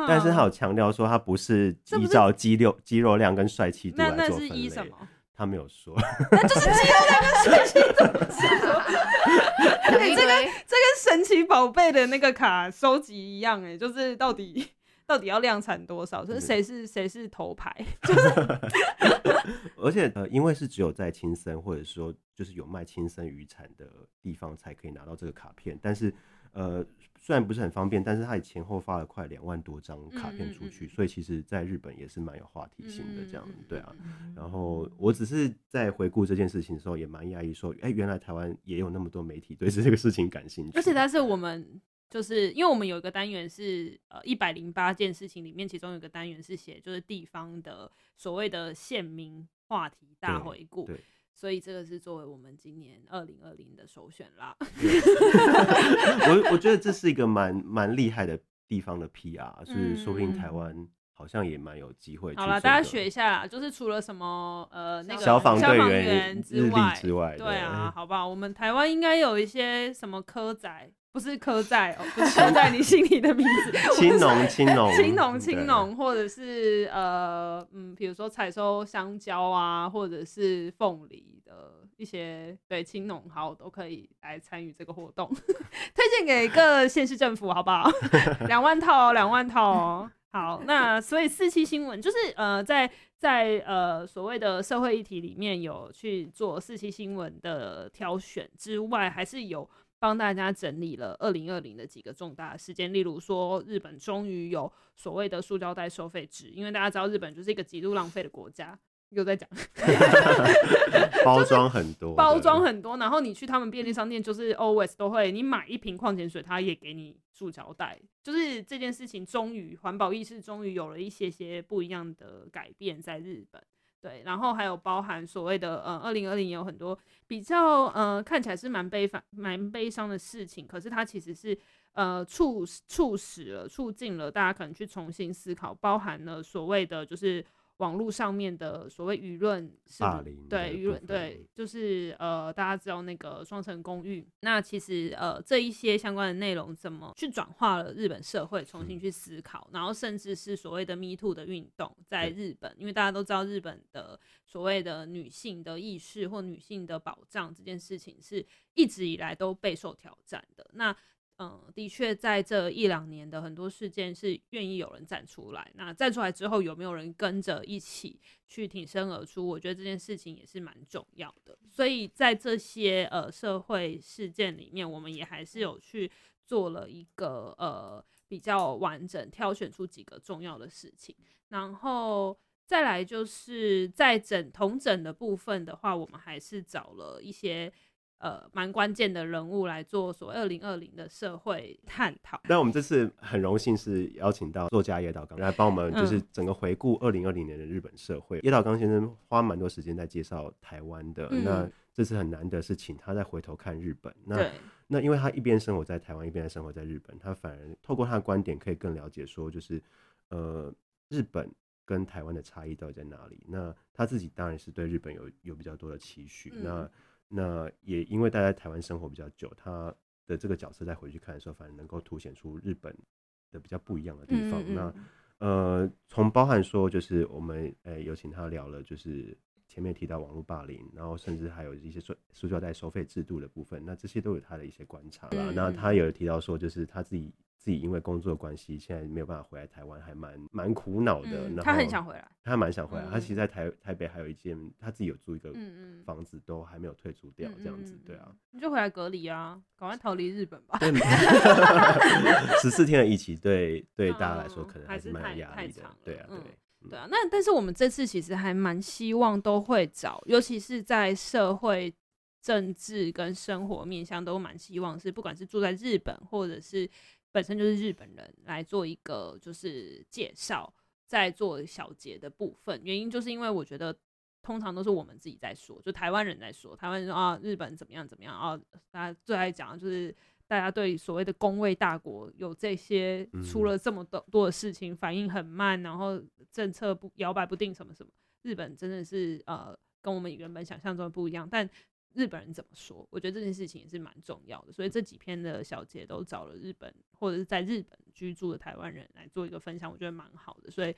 但是它有强调说它不是依照肌肉肌肉量跟帅气度来做分类，那那是依什么？他没有说，那就是肌肉量跟帅气度是什么？欸、这跟这跟神奇宝贝的那个卡收集一样、欸，哎，就是到底。到底要量产多少？就是谁是谁是头牌？就是而且、呃、因为是只有在青森或者说就是有卖青森渔产的地方才可以拿到这个卡片，但是呃虽然不是很方便，但是它也前后发了快两万多张卡片出去，嗯嗯嗯，所以其实在日本也是蛮有话题性的这样，对啊。然后我只是在回顾这件事情的时候也蛮讶异，说哎、欸，原来台湾也有那么多媒体对这个事情感兴趣，而且它是我们。就是因为我们有一个单元是呃一百零八件事情里面，其中有一个单元是写就是地方的所谓的县民话题大回顾，所以这个是作为我们今年二零二零的首选啦我, 我觉得这是一个蛮蛮厉害的地方的 P R， 所以说不定台湾好像也蛮有机会去、這個、好啦，大家学一下啦，就是除了什么呃那个消防队员之外之外 对, 對啊，好不好，我们台湾应该有一些什么科仔，不是科在、哦、不是科在你心里的名字青农青农青农青农，或者是呃嗯，比如说采收香蕉啊，或者是凤梨的一些对青农，好，都可以来参与这个活动推荐给各县市政府好不好两万套哦，两万套哦好，那所以四期新闻就是呃在在呃所谓的社会议题里面有去做四期新闻的挑选之外，还是有帮大家整理了二零二零的几个重大事件，例如说日本终于有所谓的塑胶袋收费制，因为大家知道日本就是一个极度浪费的国家，又在讲包装很多包装很多，然后你去他们便利商店就是 always 都会，你买一瓶矿泉水他也给你塑胶袋，就是这件事情终于环保意识终于有了一些些不一样的改变在日本。对，然后还有包含所谓的呃二零二零也有很多比较呃看起来是蛮悲蛮悲伤的事情，可是它其实是呃促促使了促进了大家可能去重新思考，包含了所谓的就是网络上面的所谓舆论霸凌，对舆论，对，就是呃，大家知道那个双层公寓，那其实呃，这一些相关的内容怎么去转化了日本社会，重新去思考，嗯、然后甚至是所谓的 Me Too 的运动在日本，因为大家都知道日本的所谓的女性的意识或女性的保障这件事情是一直以来都备受挑战的。那嗯，的确在这一两年的很多事件是愿意有人站出来，那站出来之后有没有人跟着一起去挺身而出，我觉得这件事情也是蛮重要的。所以在这些呃社会事件里面，我们也还是有去做了一个呃比较完整挑选出几个重要的事情，然后再来就是在整统整的部分的话，我们还是找了一些呃，蛮关键的人物来做所谓二零二零的社会探讨。那我们这次很荣幸是邀请到作家野岛刚来帮我们，就是整个回顾二零二零年的日本社会。嗯、野岛刚先生花蛮多时间在介绍台湾的，嗯、那这次很难得是请他再回头看日本。那那因为他一边生活在台湾，一边生活在日本，他反而透过他的观点可以更了解说，就是呃，日本跟台湾的差异到底在哪里？那他自己当然是对日本有有比较多的期许。嗯、那那也因为大家在台湾生活比较久，他的这个角色再回去看的时候，反而能够凸显出日本的比较不一样的地方。嗯嗯，那呃，从包含说就是我们呃有请他聊了，就是前面提到网络霸凌，然后甚至还有一些塑胶袋收费制度的部分，那这些都有他的一些观察啦。嗯嗯，那他有提到说，就是他自己自己因为工作关系，现在没有办法回来台湾，还蛮蛮苦恼的。嗯、然后他很想回来，他蛮想回来。嗯、他其实在台台北还有一间，他自己有租一个房子，都还没有退租掉，这样子。嗯嗯，对啊，你就回来隔离啊，赶快逃离日本吧。十四天的疫情，对对大家来说可能还是蛮有压力的。对啊，对。嗯对啊，那但是我们这次其实还蛮希望都会找，尤其是在社会政治跟生活面向都蛮希望是不管是住在日本或者是本身就是日本人来做一个就是介绍，在做小结的部分，原因就是因为我觉得通常都是我们自己在说，就台湾人在说台湾人说啊日本怎么样怎么样啊，大家最爱讲就是大家对所谓的公卫大国有这些出了这么多的事情，嗯、反应很慢，然后政策不摇摆不定什么什么，日本真的是呃跟我们原本想象中的不一样，但日本人怎么说，我觉得这件事情也是蛮重要的，所以这几篇的小节都找了日本或者是在日本居住的台湾人来做一个分享，我觉得蛮好的，所以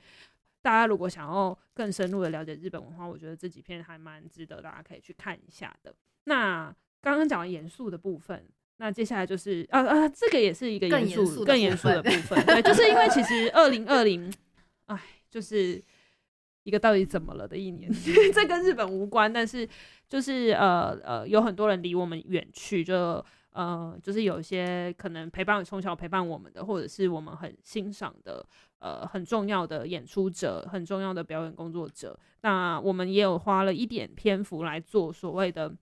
大家如果想要更深入的了解日本文化，我觉得这几篇还蛮值得大家可以去看一下的。那刚刚讲完严肃的部分，那接下来就是啊啊，这个也是一个严肃、更严肃的部分。对，就是因为其实二零二零，哎，就是一个到底怎么了的一年，这跟日本无关，但是就是呃呃，有很多人离我们远去，就呃，就是有一些可能陪伴从小陪伴我们的，或者是我们很欣赏的，呃，很重要的演出者，很重要的表演工作者。那我们也有花了一点篇幅来做所谓的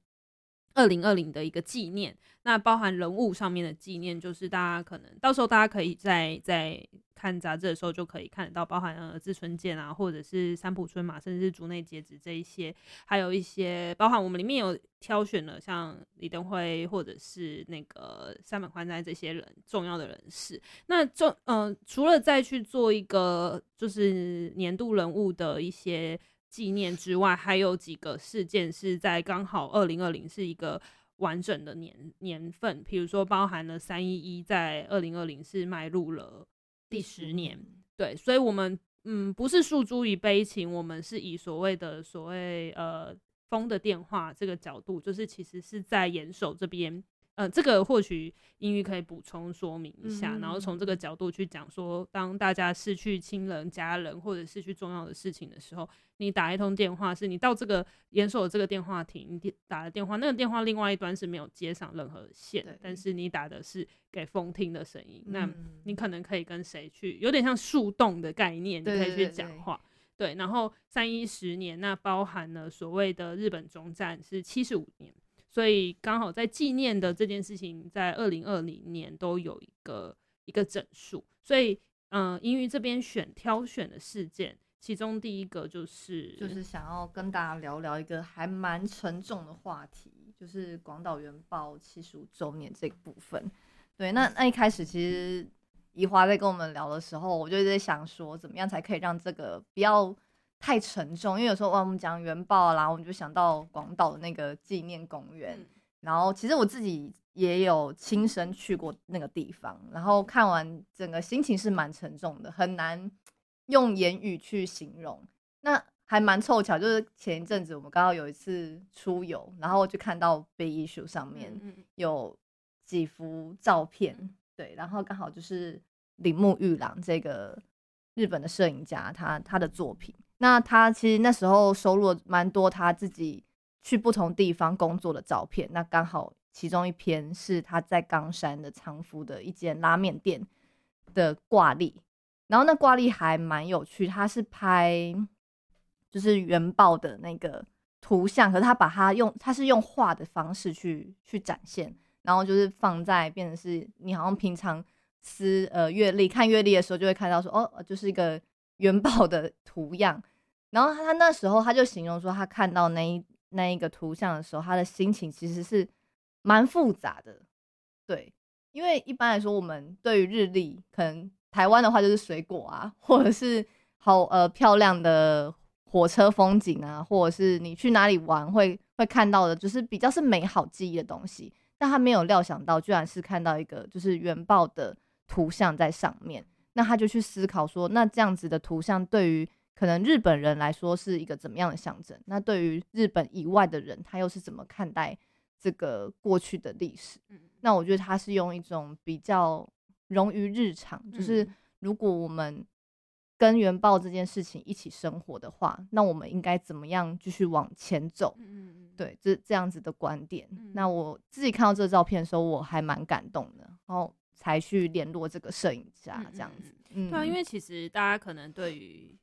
二零二零的一个纪念，那包含人物上面的纪念，就是大家可能到时候大家可以在在看杂志的时候就可以看得到，包含呃志村健啊，或者是三浦春马，甚至是竹内结子这一些，还有一些包含我们里面有挑选了像李登辉或者是那个山本宽哉这些人重要的人士。那就呃除了再去做一个就是年度人物的一些纪念之外，还有几个事件是在刚好二零二零是一个完整的年年份，比如说包含了三一一在二零二零是迈入了第十年，对，所以我们嗯不是诉诸于悲情，我们是以所谓的所谓呃风的电话这个角度，就是其实是在严守这边呃、这个或许英语可以补充说明一下、嗯、然后从这个角度去讲说，当大家失去亲人家人或者失去重要的事情的时候，你打一通电话，是你到这个严守这个电话亭，你打的电话那个电话另外一端是没有接上任何线，但是你打的是给风听的声音、嗯、那你可能可以跟谁去，有点像树洞的概念，你可以去讲话。对, 对, 对, 对, 对，然后三一十年那包含了所谓的日本终战是七十五年，所以刚好在纪念的这件事情在二零二零年都有一个一个整数，所以嗯，英语这边选挑选的事件，其中第一个就是就是想要跟大家聊聊一个还蛮沉重的话题，就是广岛原爆七十五周年这个部分。对，那那一开始其实怡华在跟我们聊的时候，我就在想说怎么样才可以让这个不要太沉重，因为有时候哇我们讲原爆啦，我们就想到广岛的那个纪念公园、嗯、然后其实我自己也有亲身去过那个地方，然后看完整个心情是蛮沉重的，很难用言语去形容。那还蛮凑巧，就是前一阵子我们刚好有一次出游，然后就看到 Big Issue 上面有几幅照片、嗯、对，然后刚好就是铃木裕朗这个日本的摄影家 他, 他的作品，那他其实那时候收录了蛮多他自己去不同地方工作的照片，那刚好其中一篇是他在冈山的仓敷的一间拉面店的挂历，然后那挂历还蛮有趣，他是拍就是原爆的那个图像，可是他把它用他是用画的方式去去展现，然后就是放在变成是你好像平常撕呃月历看月历的时候就会看到说哦就是一个原爆的图样，然后他那时候他就形容说他看到那一那一个图像的时候，他的心情其实是蛮复杂的。对，因为一般来说我们对于日历可能台湾的话就是水果啊，或者是好呃漂亮的火车风景啊，或者是你去哪里玩会会看到的就是比较是美好记忆的东西，但他没有料想到居然是看到一个就是原爆的图像在上面，那他就去思考说那这样子的图像对于可能日本人来说是一个怎么样的象征，那对于日本以外的人他又是怎么看待这个过去的历史、嗯、那我觉得他是用一种比较融于日常，就是如果我们跟原爆这件事情一起生活的话，那我们应该怎么样继续往前走、嗯、对，这这样子的观点、嗯、那我自己看到这个照片的时候我还蛮感动的，然后才去联络这个摄影家这样子、嗯嗯、对啊，因为其实大家可能对于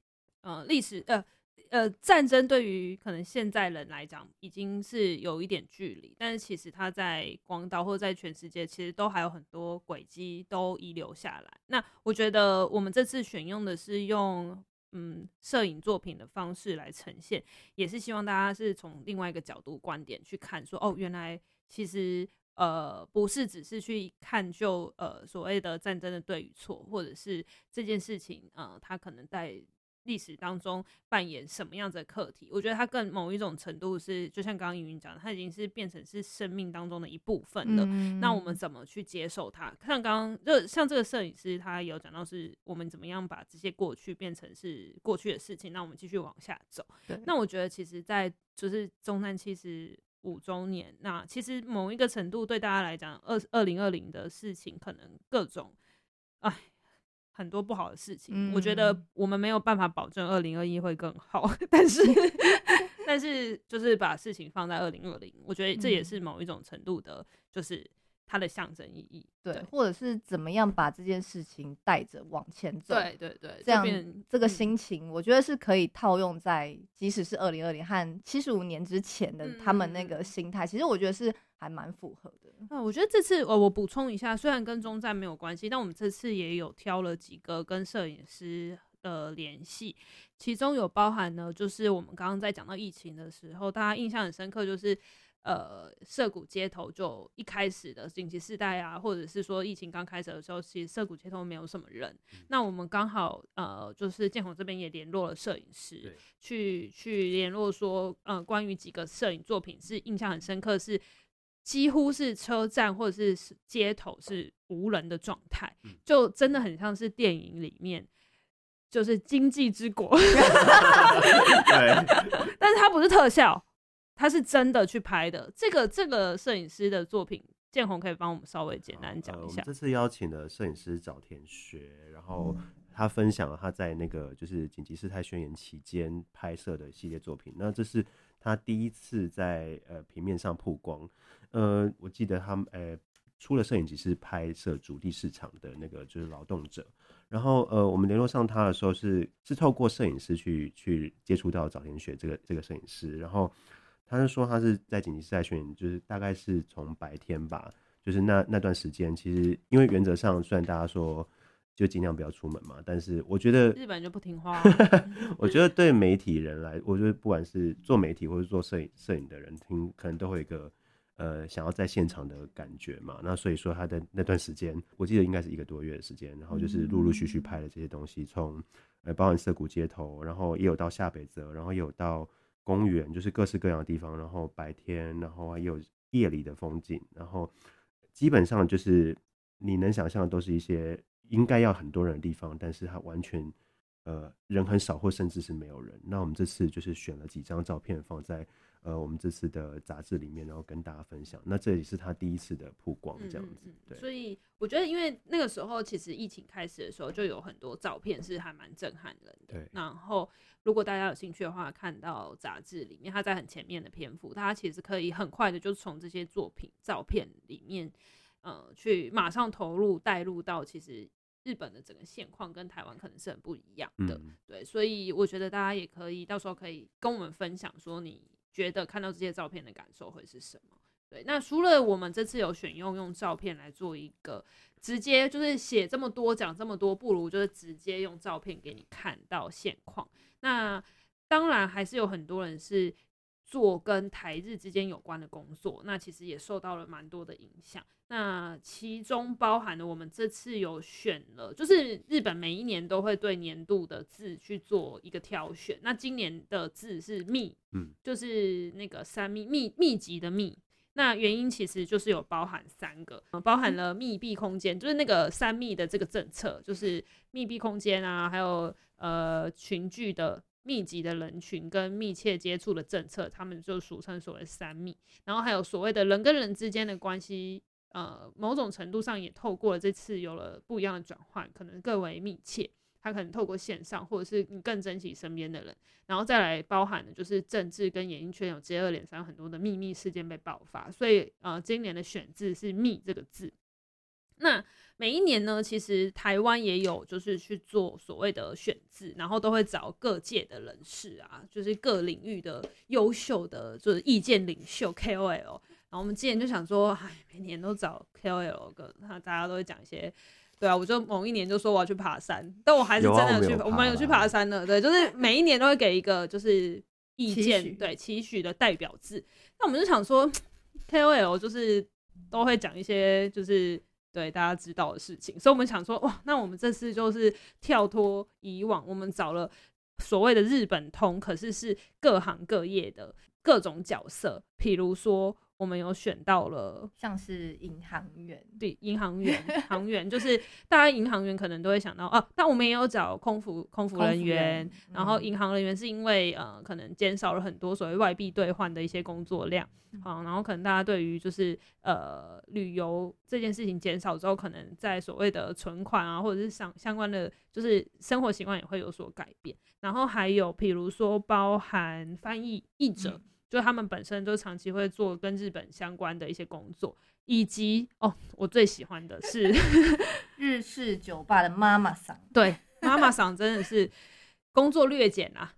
呃历史呃呃战争对于可能现在人来讲已经是有一点距离，但是其实它在广岛或在全世界其实都还有很多轨迹都遗留下来，那我觉得我们这次选用的是用嗯摄影作品的方式来呈现，也是希望大家是从另外一个角度观点去看说哦原来其实呃，不是只是去看就呃所谓的战争的对与错，或者是这件事情呃，它可能在历史当中扮演什么样子的课题，我觉得它更某一种程度是就像刚刚云云讲的，它已经是变成是生命当中的一部分了、嗯、那我们怎么去接受它，像刚刚像这个摄影师他有讲到是我们怎么样把这些过去变成是过去的事情，那我们继续往下走。那我觉得其实在就是中山其实五周年，那其实某一个程度对大家来讲二零二零的事情可能各种哎很多不好的事情、嗯、我觉得我们没有办法保证二零二一会更好，但是但是就是把事情放在二零二零，我觉得这也是某一种程度的就是它的象征意义、嗯、对, 对，或者是怎么样把这件事情带着往前走，对对对，这样这个心情我觉得是可以套用在即使是二零二零和七十五年之前的他们那个心态、嗯、其实我觉得是还蛮符合的、啊、我觉得这次、哦、我补充一下，虽然跟中战没有关系，但我们这次也有挑了几个跟摄影师的联系，其中有包含呢就是我们刚刚在讲到疫情的时候大家印象很深刻，就是呃，澀谷街头就一开始的紧急事态啊，或者是说疫情刚开始的时候，其实澀谷街头没有什么人。那我们刚好呃，就是建宏这边也联络了摄影师，去去联络说，呃，关于几个摄影作品是印象很深刻，是几乎是车站或者是街头是无人的状态，就真的很像是电影里面。就是《经济之国》，但是它不是特效。他是真的去拍的，这个这个摄影师的作品建宏可以帮我们稍微简单讲一下。呃、我们这次邀请的摄影师早田学，然后他分享了他在那个就是紧急事态宣言期间拍摄的系列作品。那这是他第一次在呃平面上曝光。呃，我记得他呃出了摄影集是拍摄主力市场的那个就是劳动者。然后呃，我们联络上他的时候是是透过摄影师去去接触到早田学这个这个摄影师，然后。他是说他是在紧急事态宣言，就是大概是从白天吧，就是那那段时间，其实因为原则上虽然大家说就尽量不要出门嘛，但是我觉得日本就不听话、啊。我觉得对媒体人来，我觉得不管是做媒体或是做摄影摄影的人听，可能都会有一个呃想要在现场的感觉嘛。那所以说他的那段时间，我记得应该是一个多月的时间，然后就是陆陆续续拍了这些东西，从呃包含涩谷街头，然后也有到下北泽，然后也有到。公园就是各式各样的地方，然后白天，然后还有夜里的风景，然后基本上就是你能想象的都是一些应该要很多人的地方，但是它完全呃人很少或甚至是没有人。那我们这次就是选了几张照片放在呃我们这次的杂志里面，然后跟大家分享。那这也是他第一次的曝光这样子。嗯嗯对，所以我觉得因为那个时候其实疫情开始的时候就有很多照片是还蛮震撼人的。对，然后。如果大家有兴趣的话，看到杂志里面，它在很前面的篇幅，它其实可以很快的就从这些作品照片里面，呃，去马上投入带入到其实日本的整个现况跟台湾可能是很不一样的，嗯、对，所以我觉得大家也可以到时候可以跟我们分享说你觉得看到这些照片的感受会是什么。对，那除了我们这次有选用用照片来做一个直接就是写这么多讲这么多，不如就是直接用照片给你看到现况。那当然还是有很多人是做跟台日之间有关的工作，那其实也受到了蛮多的影响。那其中包含了我们这次有选了，就是日本每一年都会对年度的字去做一个挑选。那今年的字是密，嗯，就是那个三密密密集的密。那原因其实就是有包含三个，包含了密闭空间，就是那个三密的这个政策，就是密闭空间啊，还有呃群聚的密集的人群跟密切接触的政策，他们就俗称所谓三密。然后还有所谓的人跟人之间的关系，呃，某种程度上也透过了这次有了不一样的转换，可能更为密切。他可能透过线上，或者是你更珍惜身边的人，然后再来包含的就是政治跟演艺圈有接二连三很多的秘密事件被爆发，所以呃，今年的选字是"密"这个字。那每一年呢，其实台湾也有就是去做所谓的选字，然后都会找各界的人士啊，就是各领域的优秀的就是意见领袖 K O L。然后我们之前就想说，哎，每年都找 K O L 跟大家都会讲一些。对啊，我就某一年就说我要去爬山，但我还是真的有去，有啊、我们有去爬山了。对，就是每一年都会给一个就是意见，对期许的代表字。那我们就想说 ，K O L 就是都会讲一些就是对大家知道的事情，所以我们想说哇，那我们这次就是跳脱以往，我们找了所谓的日本通，可是是各行各业的各种角色，譬如说。我们有选到了像是银行员，对，银行员行员就是大家银行员可能都会想到啊，但我们也有找空服空服人员，然后银行人员是因为呃可能减少了很多所谓外币兑换的一些工作量，好、嗯啊，然后可能大家对于就是呃旅游这件事情减少之后，可能在所谓的存款啊或者是相相关的就是生活习惯也会有所改变，然后还有比如说包含翻译译者。嗯就他们本身就长期会做跟日本相关的一些工作，以及哦，我最喜欢的是日式酒吧的妈妈桑。对，妈妈桑真的是工作略减啊，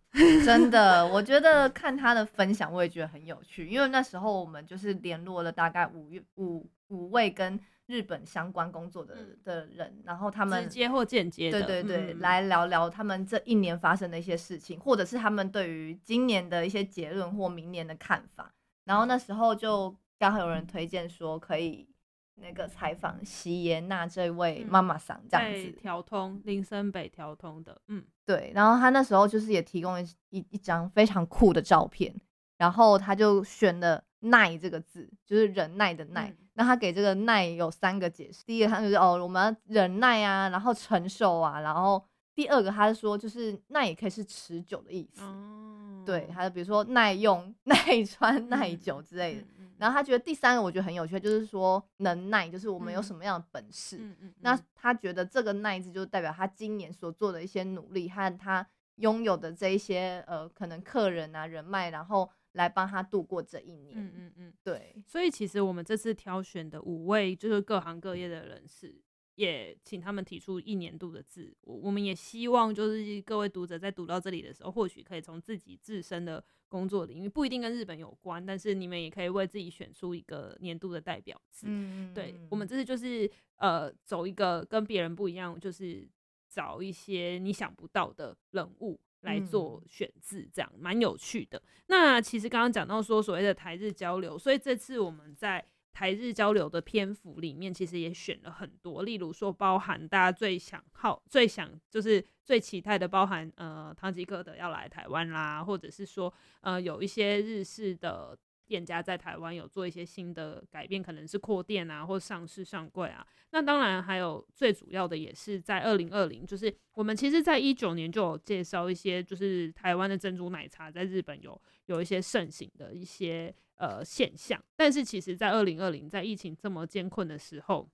真的，我觉得看他的分享我也觉得很有趣，因为那时候我们就是联络了大概五五五位跟日本相关工作的、嗯、的人，然后他们直接或间接的，对对对、嗯，来聊聊他们这一年发生的一些事情，或者是他们对于今年的一些结论或明年的看法。然后那时候就刚好有人推荐说可以那个采访席耶娜这位妈妈桑这样子，调、嗯、通林森北调通的，嗯，对。然后他那时候就是也提供了 一, 一张非常酷的照片，然后他就选了。耐这个字就是忍耐的耐、嗯、那他给这个耐有三个解释，第一个他就是哦我们要忍耐啊，然后承受啊，然后第二个他是说就是耐也可以是持久的意思、哦、对，他就比如说耐用耐穿耐久之类的、嗯嗯嗯、然后他觉得第三个我觉得很有趣，就是说能耐，就是我们有什么样的本事、嗯嗯嗯、那他觉得这个耐字就代表他今年所做的一些努力和他拥有的这一些呃可能客人啊人脉，然后来帮他度过这一年。嗯嗯嗯，对。所以其实我们这次挑选的五位就是各行各业的人士，也请他们提出一年度的字。我们也希望就是各位读者在读到这里的时候，或许可以从自己自身的工作领域，不一定跟日本有关，但是你们也可以为自己选出一个年度的代表字。嗯，对，我们这次就是呃走一个跟别人不一样，就是找一些你想不到的人物来做选字，这样蛮有趣的。那其实刚刚讲到说所谓的台日交流，所以这次我们在台日交流的篇幅里面其实也选了很多，例如说包含大家最想好最想就是最期待的，包含呃唐吉诃德要来台湾啦，或者是说呃有一些日式的店家在台湾有做一些新的改变，可能是扩店啊或上市上柜啊。那当然还有最主要的也是在二零二零，就是我们其实在一九年就有介绍一些就是台湾的珍珠奶茶在日本有有一些盛行的一些呃现象，但是其实在二零二零在疫情这么艰困的时候，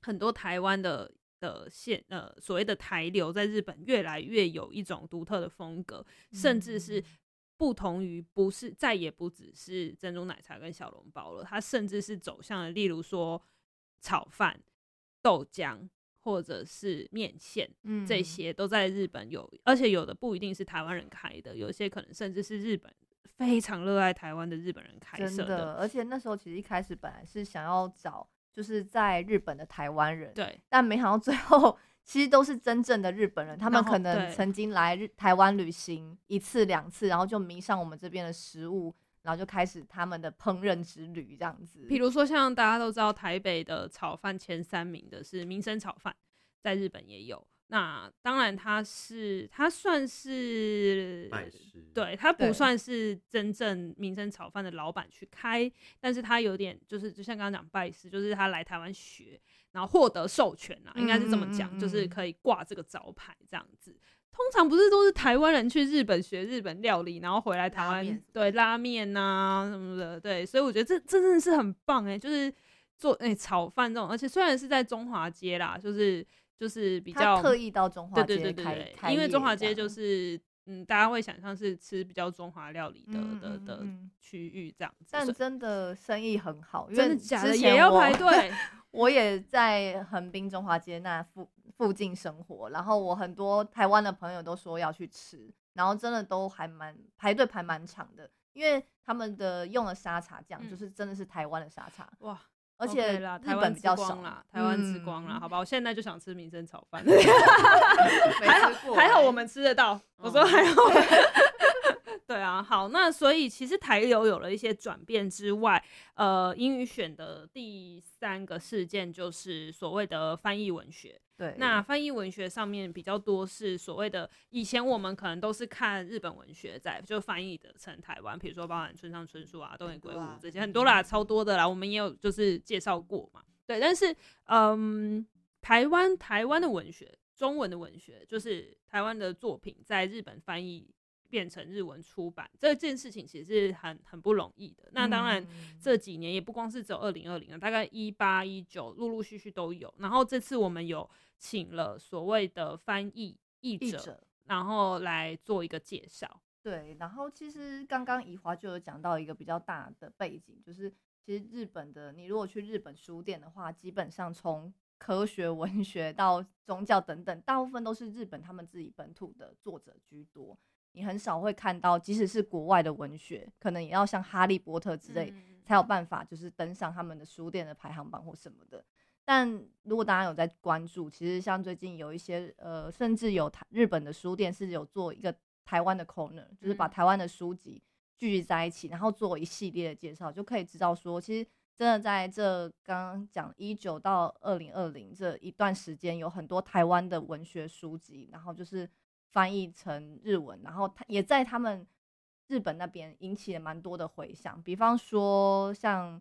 很多台湾的的现呃所谓的台流在日本越来越有一种独特的风格，甚至是不同于不是再也不只是珍珠奶茶跟小笼包了，它甚至是走向了例如说炒饭、豆浆或者是面线、嗯、这些都在日本有，而且有的不一定是台湾人开的，有些可能甚至是日本非常热爱台湾的日本人开设 的, 真的。而且那时候其实一开始本来是想要找就是在日本的台湾人，对，但没想到最后其实都是真正的日本人，他们可能曾经来台湾旅行一次两次，然后就迷上我们这边的食物，然后就开始他们的烹饪之旅这样子。比如说像大家都知道台北的炒饭前三名的是民生炒饭，在日本也有，那当然它是它算是卖食，对，它不算是真正民生炒饭的老板去开，但是它有点就是就像刚刚讲拜师，就是他来台湾学然后获得授权啦、啊、应该是这么讲、嗯嗯嗯、就是可以挂这个招牌这样子。通常不是都是台湾人去日本学日本料理，然后回来台湾对拉面啊什么的，对，所以我觉得这真的是很棒耶、欸、就是做、欸、炒饭这种，而且虽然是在中华街啦，就是就是比较他特意到中华街开，对对对对，因为中华街就是嗯，大家会想象是吃比较中华料理的、嗯、的的区域这样子，但真的生意很好，因为真的假的也要排队。我也在横滨中华街那 附, 附近生活，然后我很多台湾的朋友都说要去吃，然后真的都还蛮排队排蛮长的，因为他们的用的沙茶酱、嗯、就是真的是台湾的沙茶，哇，而且日本比较少、okay、啦，台湾之光啦、嗯、好吧，我现在就想吃民生炒饭。还好还好我们吃得到、嗯、我说还好。对啊，好，那所以其实台流有了一些转变之外，呃英语选的第三个事件就是所谓的翻译文学。对，那翻译文学上面比较多是所谓的以前我们可能都是看日本文学在就翻译的成台湾，比如说包含村上春树啊、东野圭吾这些很多啦，超多的啦，我们也有就是介绍过嘛，对。但是嗯，台湾台湾的文学，中文的文学，就是台湾的作品在日本翻译变成日文出版这件事情其实是 很, 很不容易的。那当然这几年也不光是只有二零二零，大概一八一九陆陆续续都有，然后这次我们有请了所谓的翻译译 者, 者然后来做一个介绍。对，然后其实刚刚怡华就有讲到一个比较大的背景，就是其实日本的你如果去日本书店的话，基本上从科学文学到宗教等等，大部分都是日本他们自己本土的作者居多，你很少会看到即使是国外的文学，可能也要像哈利波特之类、嗯、才有办法就是登上他们的书店的排行榜或什么的。但如果大家有在关注，其实像最近有一些呃，甚至有台日本的书店是有做一个台湾的 corner， 就是把台湾的书籍聚集在一起，然后做一系列的介绍，就可以知道说其实真的在这刚刚讲一九到二零二零这一段时间，有很多台湾的文学书籍然后就是翻译成日文，然后也在他们日本那边引起了蛮多的回响，比方说像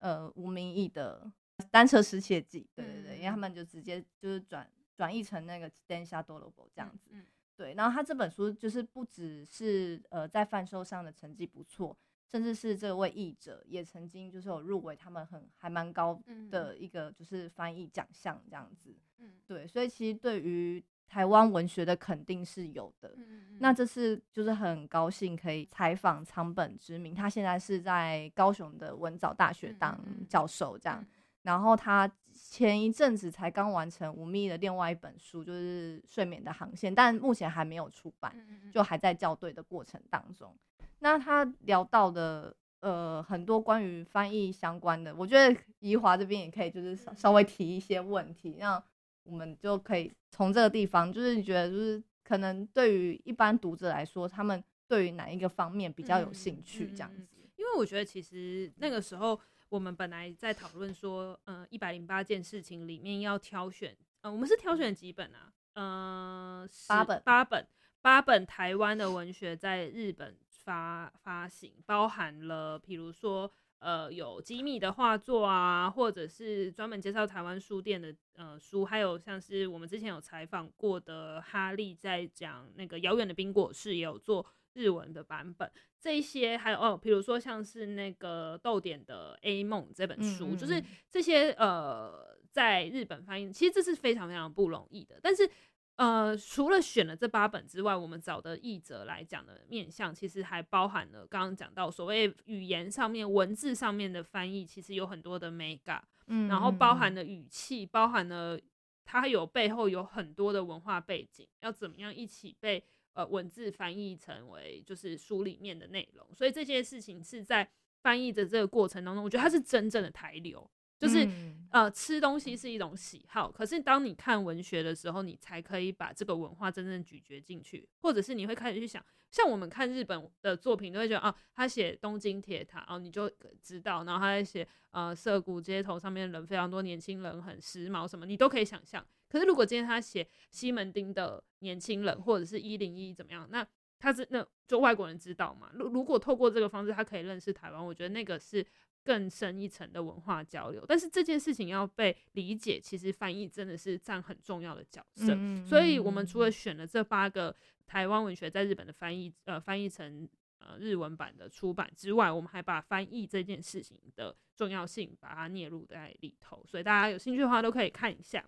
呃吴明益的单车失窃记，对对对、嗯、因为他们就直接就是转转译成那个自転車泥棒这样子、嗯、对，然后他这本书就是不只是呃在贩售上的成绩不错，甚至是这位译者也曾经就是有入围他们很还蛮高的一个就是翻译奖项这样子，嗯，对，所以其实对于台湾文学的肯定是有的，嗯嗯，那这次就是很高兴可以采访仓本直明，他现在是在高雄的文藻大学当教授这样，嗯嗯，然后他前一阵子才刚完成吴宓的另外一本书，就是《睡眠的航线》，但目前还没有出版，就还在校对的过程当中。那他聊到的呃很多关于翻译相关的，我觉得怡华这边也可以就是稍微提一些问题，那我们就可以从这个地方，就是觉得就是可能对于一般读者来说，他们对于哪一个方面比较有兴趣这样子。嗯嗯嗯、因为我觉得其实那个时候我们本来在讨论说，呃，一百零八件事情里面要挑选，呃，我们是挑选几本啊？呃，八本，八本，八本台湾的文学在日本发发行，包含了比如说。呃，有机密的画作啊，或者是专门介绍台湾书店的呃书，还有像是我们之前有采访过的哈利在讲那个遥远的冰果室，也有做日文的版本。这些还有哦，比如说像是那个逗点的 A 梦这本书，嗯嗯嗯，就是这些呃在日本翻译，其实这是非常非常不容易的。但是呃，除了选了这八本之外，我们找的译者来讲的面向，其实还包含了刚刚讲到所谓语言上面、文字上面的翻译，其实有很多的 mega， 嗯，然后包含了语气，包含了它有背后有很多的文化背景，要怎么样一起被呃文字翻译成为就是书里面的内容，所以这些事情是在翻译的这个过程当中，我觉得它是真正的台流。就是、嗯、呃，吃东西是一种喜好，可是当你看文学的时候，你才可以把这个文化真正咀嚼进去，或者是你会开始去想，像我们看日本的作品，都会觉得啊，他写东京铁塔，哦，你就知道，然后他在写呃涩谷街头上面人非常多，年轻人很时髦什么，你都可以想象。可是如果今天他写西门町的年轻人，或者是一零一怎么样，那他是那就外国人知道嘛？如如果透过这个方式，他可以认识台湾，我觉得那个是。更深一层的文化交流，但是这件事情要被理解，其实翻译真的是占很重要的角色，嗯嗯嗯，所以我们除了选了这八个台湾文学在日本的翻译呃翻译成、呃、日文版的出版之外，我们还把翻译这件事情的重要性把它列入在里头，所以大家有兴趣的话都可以看一下。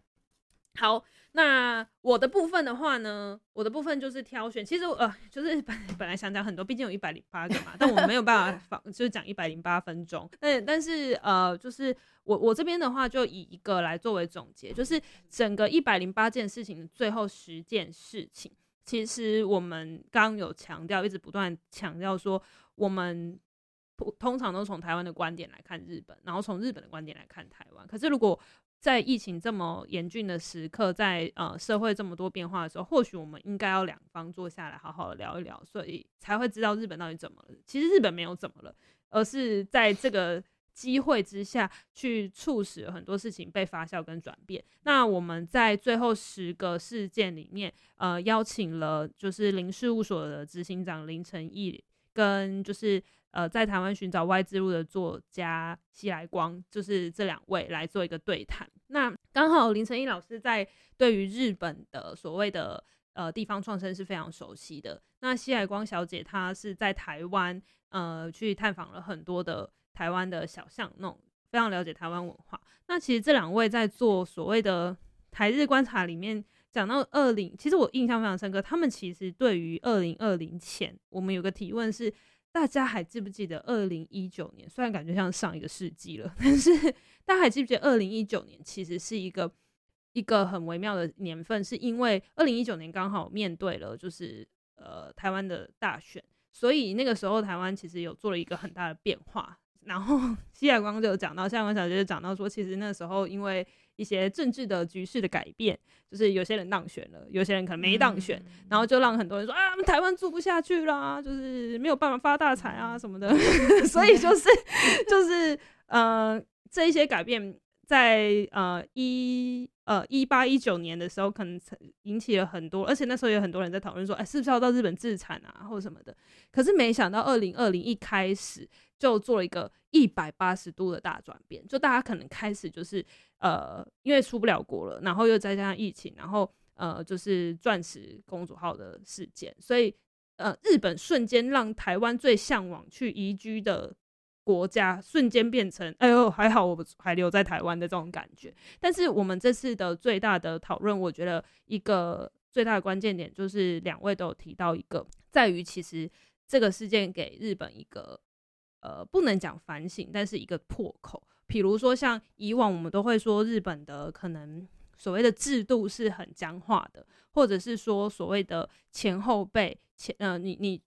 好，那我的部分的话呢，我的部分就是挑选，其实呃，就是本本来想讲很多，毕竟有一百零八个嘛，但我没有办法就是讲一百零八分钟，但但是呃，就是我我这边的话就以一个来作为总结，就是整个一百零八件事情最后十件事情，其实我们刚刚有强调，一直不断强调说我们通常都从台湾的观点来看日本，然后从日本的观点来看台湾，可是如果在疫情这么严峻的时刻，在呃社会这么多变化的时候，或许我们应该要两方坐下来好好的聊一聊，所以才会知道日本到底怎么了。其实日本没有怎么了，而是在这个机会之下去促使很多事情被发酵跟转变。那我们在最后十个事件里面，呃邀请了就是林事务所的执行长林承毅，跟就是呃，在台湾寻找外之路的作家西来光，就是这两位来做一个对谈。那刚好林承毅老师在对于日本的所谓的呃地方创生是非常熟悉的。那西来光小姐她是在台湾呃去探访了很多的台湾的小巷弄，非常了解台湾文化。那其实这两位在做所谓的台日观察里面。讲到二零，其实我印象非常深刻。他们其实对于二零二零前，我们有个提问是：大家还记不记得二零一九年？虽然感觉像上一个世纪了，但是大家还记不记得二零一九年其实是一个一个很微妙的年份，是因为二零一九年刚好面对了就是呃台湾的大选，所以那个时候台湾其实有做了一个很大的变化。然后西来光就有讲到，西来光小姐就讲到说，其实那时候因为一些政治的局势的改变，就是有些人当选了，有些人可能没当选，嗯、然后就让很多人说啊，台湾住不下去啦，就是没有办法发大财啊什么的，所以就是就是呃这一些改变在呃一呃一八一九年的时候，可能引起了很多，而且那时候有很多人在讨论说，哎，是不是要到日本置产啊或什么的？可是没想到二零二零一开始。就做了一个一百八十度的大转变，就大家可能开始就是呃，因为出不了国了，然后又再加上疫情，然后呃，就是钻石公主号的事件，所以呃，日本瞬间让台湾最向往去移居的国家瞬间变成哎呦还好我还留在台湾的这种感觉。但是我们这次的最大的讨论，我觉得一个最大的关键点就是两位都有提到一个，在于其实这个事件给日本一个呃，不能讲反省，但是一个破口。比如说像以往我们都会说日本的可能所谓的制度是很僵化的，或者是说所谓的前后辈前、呃、你, 你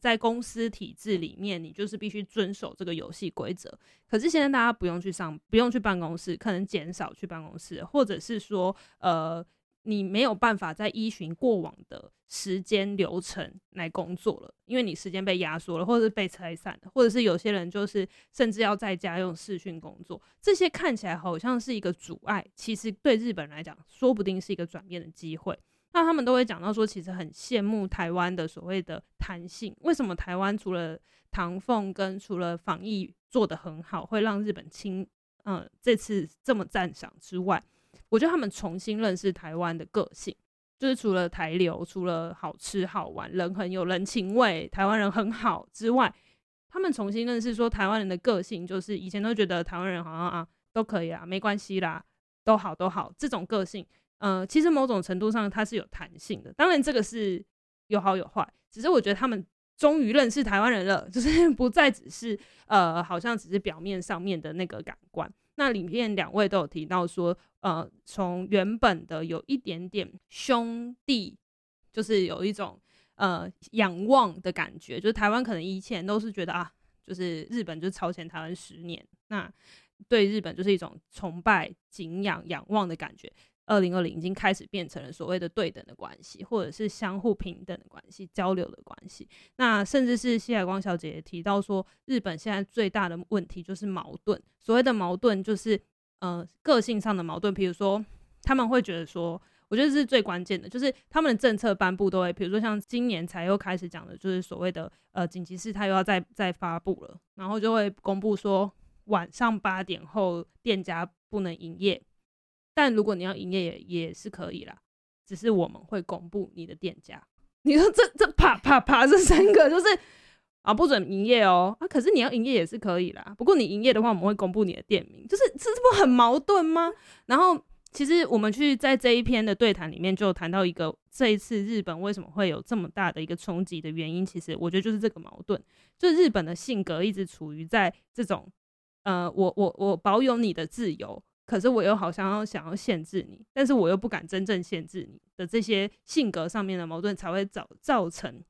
在公司体制里面你就是必须遵守这个游戏规则。可是现在大家不用去上不用去办公室，可能减少去办公室，或者是说呃你没有办法再依循过往的时间流程来工作了，因为你时间被压缩了，或者是被拆散了，或者是有些人就是甚至要在家用视讯工作。这些看起来好像是一个阻碍，其实对日本来讲说不定是一个转变的机会。那他们都会讲到说其实很羡慕台湾的所谓的弹性，为什么台湾除了唐凤跟除了防疫做得很好会让日本亲、呃、这次这么赞赏之外，我觉得他们重新认识台湾的个性，就是除了台流除了好吃好玩人很有人情味台湾人很好之外，他们重新认识说台湾人的个性就是以前都觉得台湾人好像啊都可以啦没关系啦都好都好这种个性，呃，其实某种程度上它是有弹性的。当然这个是有好有坏，只是我觉得他们终于认识台湾人了，就是不再只是呃，好像只是表面上面的那个感官。那里面两位都有提到说呃，从原本的有一点点兄弟，就是有一种呃仰望的感觉，就是台湾可能以前都是觉得啊，就是日本就是超前台湾十年，那对日本就是一种崇拜敬仰仰望的感觉。二零二零已经开始变成了所谓的对等的关系，或者是相互平等的关系交流的关系。那甚至是西海光小姐也提到说日本现在最大的问题就是矛盾，所谓的矛盾就是呃个性上的矛盾。比如说他们会觉得说，我觉得这是最关键的，就是他们的政策颁布都会，比如说像今年才又开始讲的就是所谓的呃紧急事态又要再再发布了，然后就会公布说晚上八点后店家不能营业，但如果你要营业 也, 也是可以啦，只是我们会公布你的店家。你说这这啪啪啪这三个就是啊不准营业哦、啊、可是你要营业也是可以啦，不过你营业的话我们会公布你的店名，就是这不很矛盾吗？然后其实我们去在这一篇的对谈里面就谈到一个，这一次日本为什么会有这么大的一个冲击的原因，其实我觉得就是这个矛盾，就是日本的性格一直处于在这种呃我我我保有你的自由，可是我又好像要想要限制你，但是我又不敢真正限制你的这些性格上面的矛盾，才会造成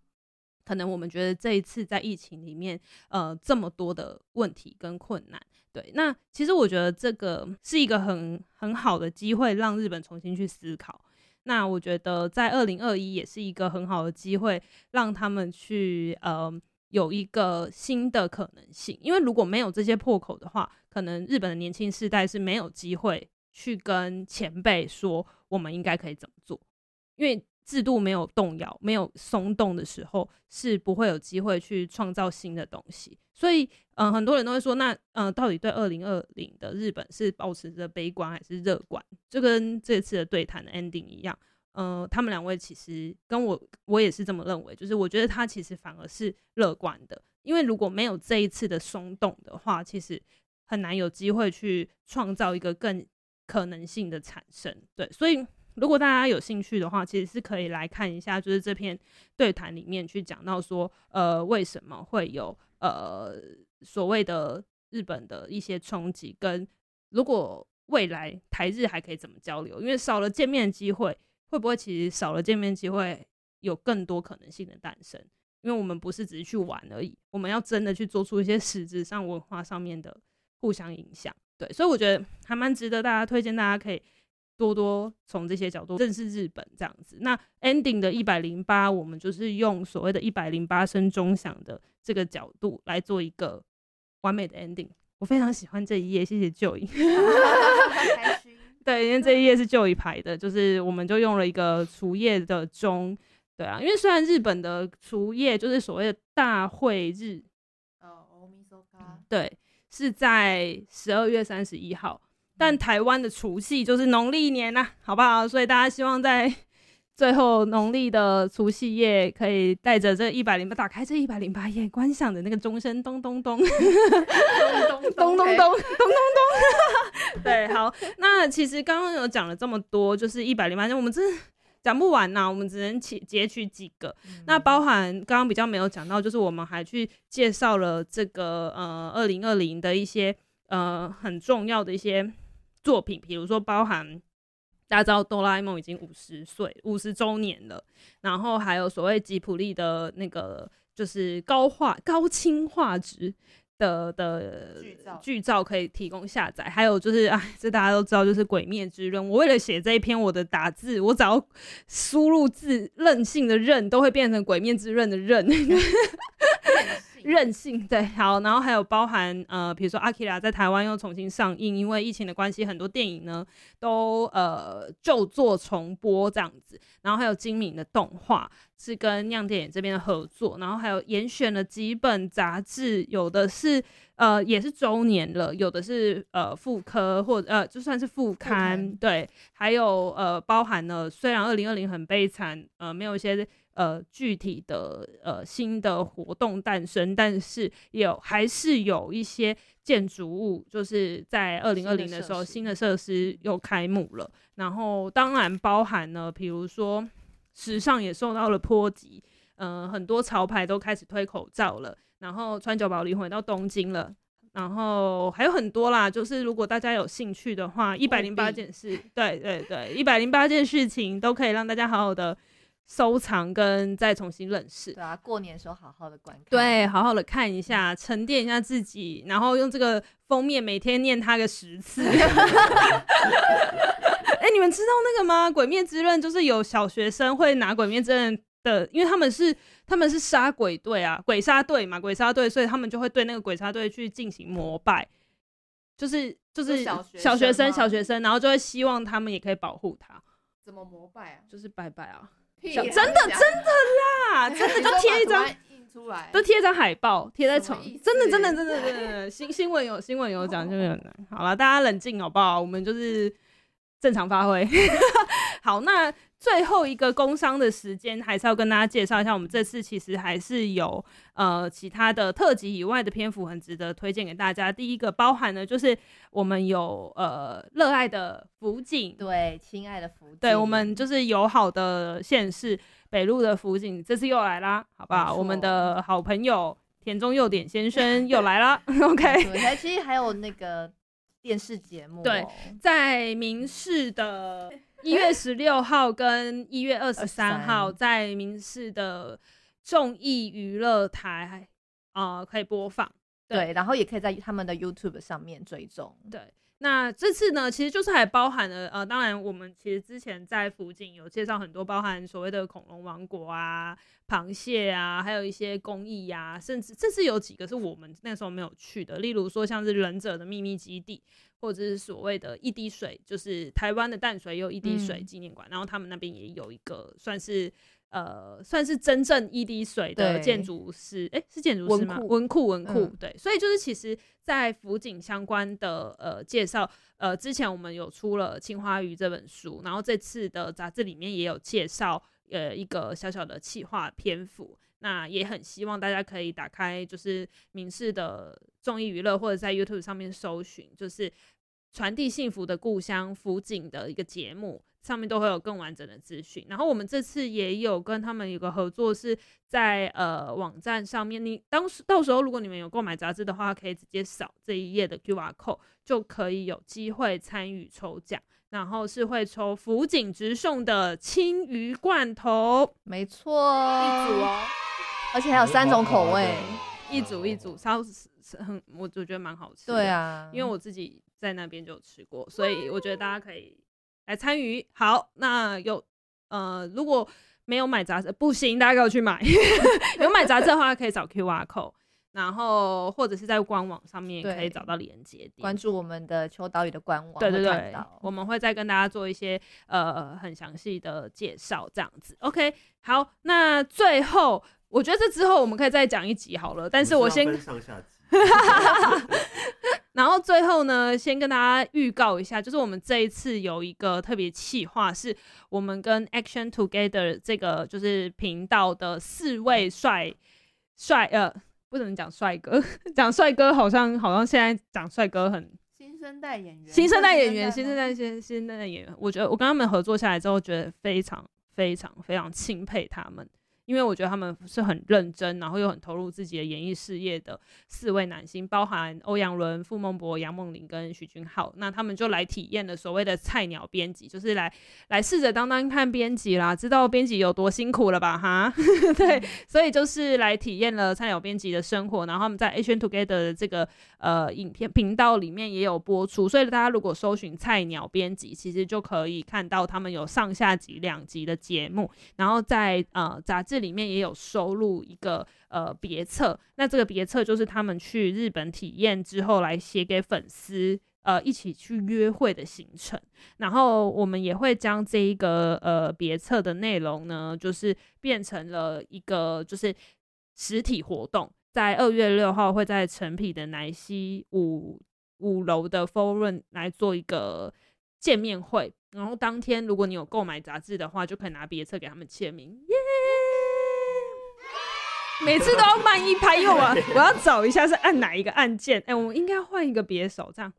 可能我们觉得这一次在疫情里面呃这么多的问题跟困难。对，那其实我觉得这个是一个很很好的机会让日本重新去思考。那我觉得在二零二一也是一个很好的机会让他们去呃有一个新的可能性，因为如果没有这些破口的话，可能日本的年轻世代是没有机会去跟前辈说我们应该可以怎么做，因为制度没有动摇没有松动的时候是不会有机会去创造新的东西。所以、呃、很多人都会说那、呃、到底对二零二零的日本是保持着悲观还是乐观，就跟这次的对谈的 ending 一样。呃，他们两位其实跟我我也是这么认为，就是我觉得他其实反而是乐观的，因为如果没有这一次的松动的话，其实很难有机会去创造一个更可能性的产生。对，所以如果大家有兴趣的话，其实是可以来看一下，就是这篇对谈里面去讲到说呃，为什么会有呃所谓的日本的一些冲击，跟如果未来台日还可以怎么交流，因为少了见面的机会，会不会其实少了见面机会有更多可能性的诞生？因为我们不是只是去玩而已，我们要真的去做出一些实质上文化上面的互相影响。对，所以我觉得还蛮值得大家推荐，大家可以多多从这些角度认识日本这样子。那 ending 的一百零八我们就是用所谓的一百零八声钟响的这个角度来做一个完美的 ending。 我非常喜欢这一页，谢谢 Joey。 开心。对，因为这一页是旧一排的，就是我们就用了一个除夜的钟。对啊，因为虽然日本的除夜就是所谓的大会日，哦，对，是在十二月三十一号，但台湾的除夕就是农历年啊，好不好？所以大家希望在最后农历的除夕夜可以带着这一百零八打开这一百零八页观想的那个钟声咚咚咚咚咚咚咚咚咚咚对，好，那其实刚刚有讲了这么多，就是一百零八，我们真的讲不完呐、啊，我们只能截取几个、嗯、那包含刚刚比较没有讲到，就是我们还去介绍了这个呃二零二零的一些呃很重要的一些作品，比如说包含大家知道哆啦 A 梦已经五十岁五十周年了，然后还有所谓吉普力的那个就是高画高清画质的的剧 照, 剧照可以提供下载，还有就是哎，这大家都知道，就是鬼灭之刃。我为了写这一篇，我的打字我只要输入字任性的任都会变成鬼灭之刃的刃任性，对，好，然后还有包含呃，比如说《Akira》在台湾又重新上映，因为疫情的关系，很多电影呢都呃就做重播这样子。然后还有精明的动画是跟酿电影这边的合作，然后还有严选了几本杂志，有的是呃也是周年了，有的是呃复刻或呃就算是复刊，对，还有呃包含了虽然二零二零很悲惨，呃没有一些。呃，具体的呃新的活动诞生，但是有还是有一些建筑物，就是在二零二零的时候，新的设施又开幕了。然后当然包含了，比如说时尚也受到了波及，呃，很多潮牌都开始推口罩了。然后川久保玲回到东京了。然后还有很多啦，就是如果大家有兴趣的话，一百零八件事，对对对，一百零八件事情都可以让大家好好的。收藏跟再重新认识，对啊，过年的时候好好的观看，对，好好的看一下，沉淀一下自己，然后用这个封面每天念它个十次哎、欸，你们知道那个吗？鬼灭之刃就是有小学生会拿鬼灭之刃的，因为他们是他们是杀鬼队啊，鬼杀队嘛，鬼杀队，所以他们就会对那个鬼杀队去进行膜拜，就是就是小学生小学 生, 小學生然后就会希望他们也可以保护他。怎么膜拜啊？就是拜拜啊，真的真的啦，真的就贴一张印出来，就贴一张海报贴在床，真的真的真的真的新新闻有新闻有讲，就有难。好啦，大家冷静好不好？我们就是正常发挥。好，那最后一个工商的时间，还是要跟大家介绍一下，我们这次其实还是有呃其他的特辑以外的篇幅，很值得推荐给大家。第一个包含的就是我们有呃热爱的福景，对，亲爱的福景，对，我们就是友好的县市北路的福景，这次又来啦，好不好？我们的好朋友田中佑典先生又来啦OK， 其实还有那个电视节目、哦、对，在民视的一月十六号跟一月二十三号在民视的众艺娱乐台、呃、可以播放， 对, 对，然后也可以在他们的 YouTube 上面追踪，对。那这次呢其实就是还包含了呃，当然我们其实之前在福井有介绍很多，包含所谓的恐龙王国啊，螃蟹啊，还有一些工艺啊，甚至这次有几个是我们那时候没有去的，例如说像是忍者的秘密基地，或者是所谓的一滴水，就是台湾的淡水也有一滴水纪念馆、嗯、然后他们那边也有一个算是呃，算是真正一滴水的建筑师，哎、欸，是建筑师吗？文库文库、嗯，对，所以就是其实，在福井相关的呃介绍，呃，之前我们有出了《青花鱼》这本书，然后这次的杂志里面也有介绍呃一个小小的企划篇幅，那也很希望大家可以打开就是民视的综艺娱乐，或者在 YouTube 上面搜寻，就是传递幸福的故乡福井的一个节目。上面都会有更完整的资讯，然后我们这次也有跟他们有个合作，是在呃网站上面，你当时到时候如果你们有购买杂志的话，可以直接扫这一页的 Q R code 就可以有机会参与抽奖，然后是会抽福井直送的青鱼罐头，没错，一组哦，而且还有三种口味，一组一组，超很我觉得蛮好吃的，对啊，因为我自己在那边就有吃过，所以我觉得大家可以。来参与。好，那有呃如果没有买杂志不行，大家给我去买有买杂志的话可以找 Q R code， 然后或者是在官网上面可以找到连结点，关注我们的秋岛屿的官网，对对对，我们会再跟大家做一些呃很详细的介绍这样子。 OK， 好，那最后我觉得这之后我们可以再讲一集好了，但是我先分上下集然后最后呢，先跟大家预告一下，就是我们这一次有一个特别企划，是我们跟 Action Together 这个就是频道的四位帅帅呃，不能讲帅哥，讲帅哥好像好像现在讲帅哥很新生代演员，新生代演员，新生代新新生代演员，我觉得我跟他们合作下来之后，觉得非常非常非常钦佩他们。因为我觉得他们是很认真，然后又很投入自己的演艺事业的四位男星，包含欧阳伦、傅孟柏、杨梦麟跟许君浩。那他们就来体验了所谓的菜鸟编辑，就是来来试着当当看编辑啦，知道编辑有多辛苦了吧哈对、嗯、所以就是来体验了菜鸟编辑的生活，然后他们在 Action Together 的这个呃影片频道里面也有播出，所以大家如果搜寻菜鸟编辑，其实就可以看到他们有上下集两集的节目，然后在呃杂志这里面也有收录一个呃别册，那这个别册就是他们去日本体验之后来写给粉丝呃一起去约会的行程，然后我们也会将这一个呃别册的内容呢，就是变成了一个就是实体活动，在二月六号会在诚品的乃西五五楼的 Forum 来做一个见面会，然后当天如果你有购买杂志的话，就可以拿别册给他们签名耶、yeah!每次都要慢一拍，因为 我, 我要找一下是按哪一个按键。哎、欸，我们应该换一个别手这样。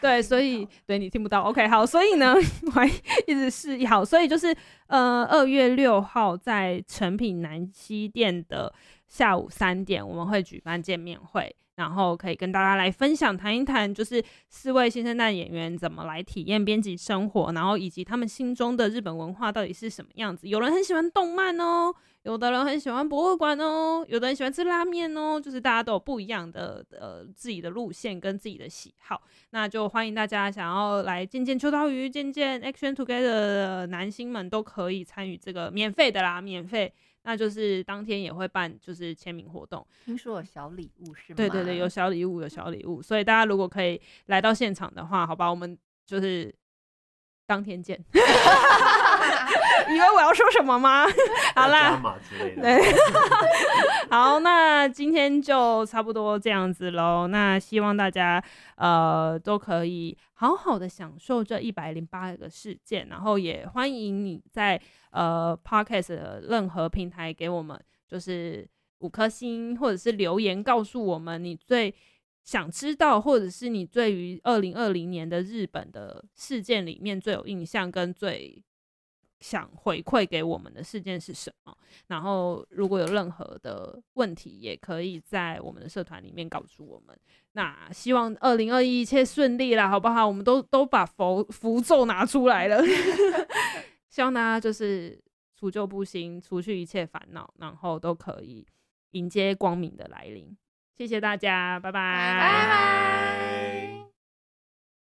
对，所以对你听不到。OK， 好，所以呢，我还一直示意好，所以就是呃， 二月六号在诚品南西店的下午三点，我们会举办见面会。然后可以跟大家来分享谈一谈，就是四位新生代演员怎么来体验编辑生活，然后以及他们心中的日本文化到底是什么样子。有人很喜欢动漫哦，有的人很喜欢博物馆哦，有的人喜欢吃拉面哦，就是大家都有不一样的呃自己的路线跟自己的喜好。那就欢迎大家想要来见见秋刀鱼、见见 Action Together 的男星们都可以参与这个免费的啦，免费。那就是当天也会办就是签名活动，听说有小礼物是吗？对对对，有小礼物有小礼物，所以大家如果可以来到现场的话，好吧，我们就是当天见。以为我要说什么吗？好啦，加码之类的。好，那今天就差不多这样子喽。那希望大家呃都可以好好的享受这一百零八个事件，然后也欢迎你在呃 Podcast 的任何平台给我们就是五颗星，或者是留言告诉我们你最想知道，或者是你对于二零二零年的日本的事件里面最有印象跟最想回馈给我们的事件是什么。然后如果有任何的问题也可以在我们的社团里面告诉我们。那希望二零二一一切顺利啦，好不好？我们都都把佛符咒拿出来了希望大家就是除旧布新，除去一切烦恼，然后都可以迎接光明的来临。谢谢大家，拜拜拜拜。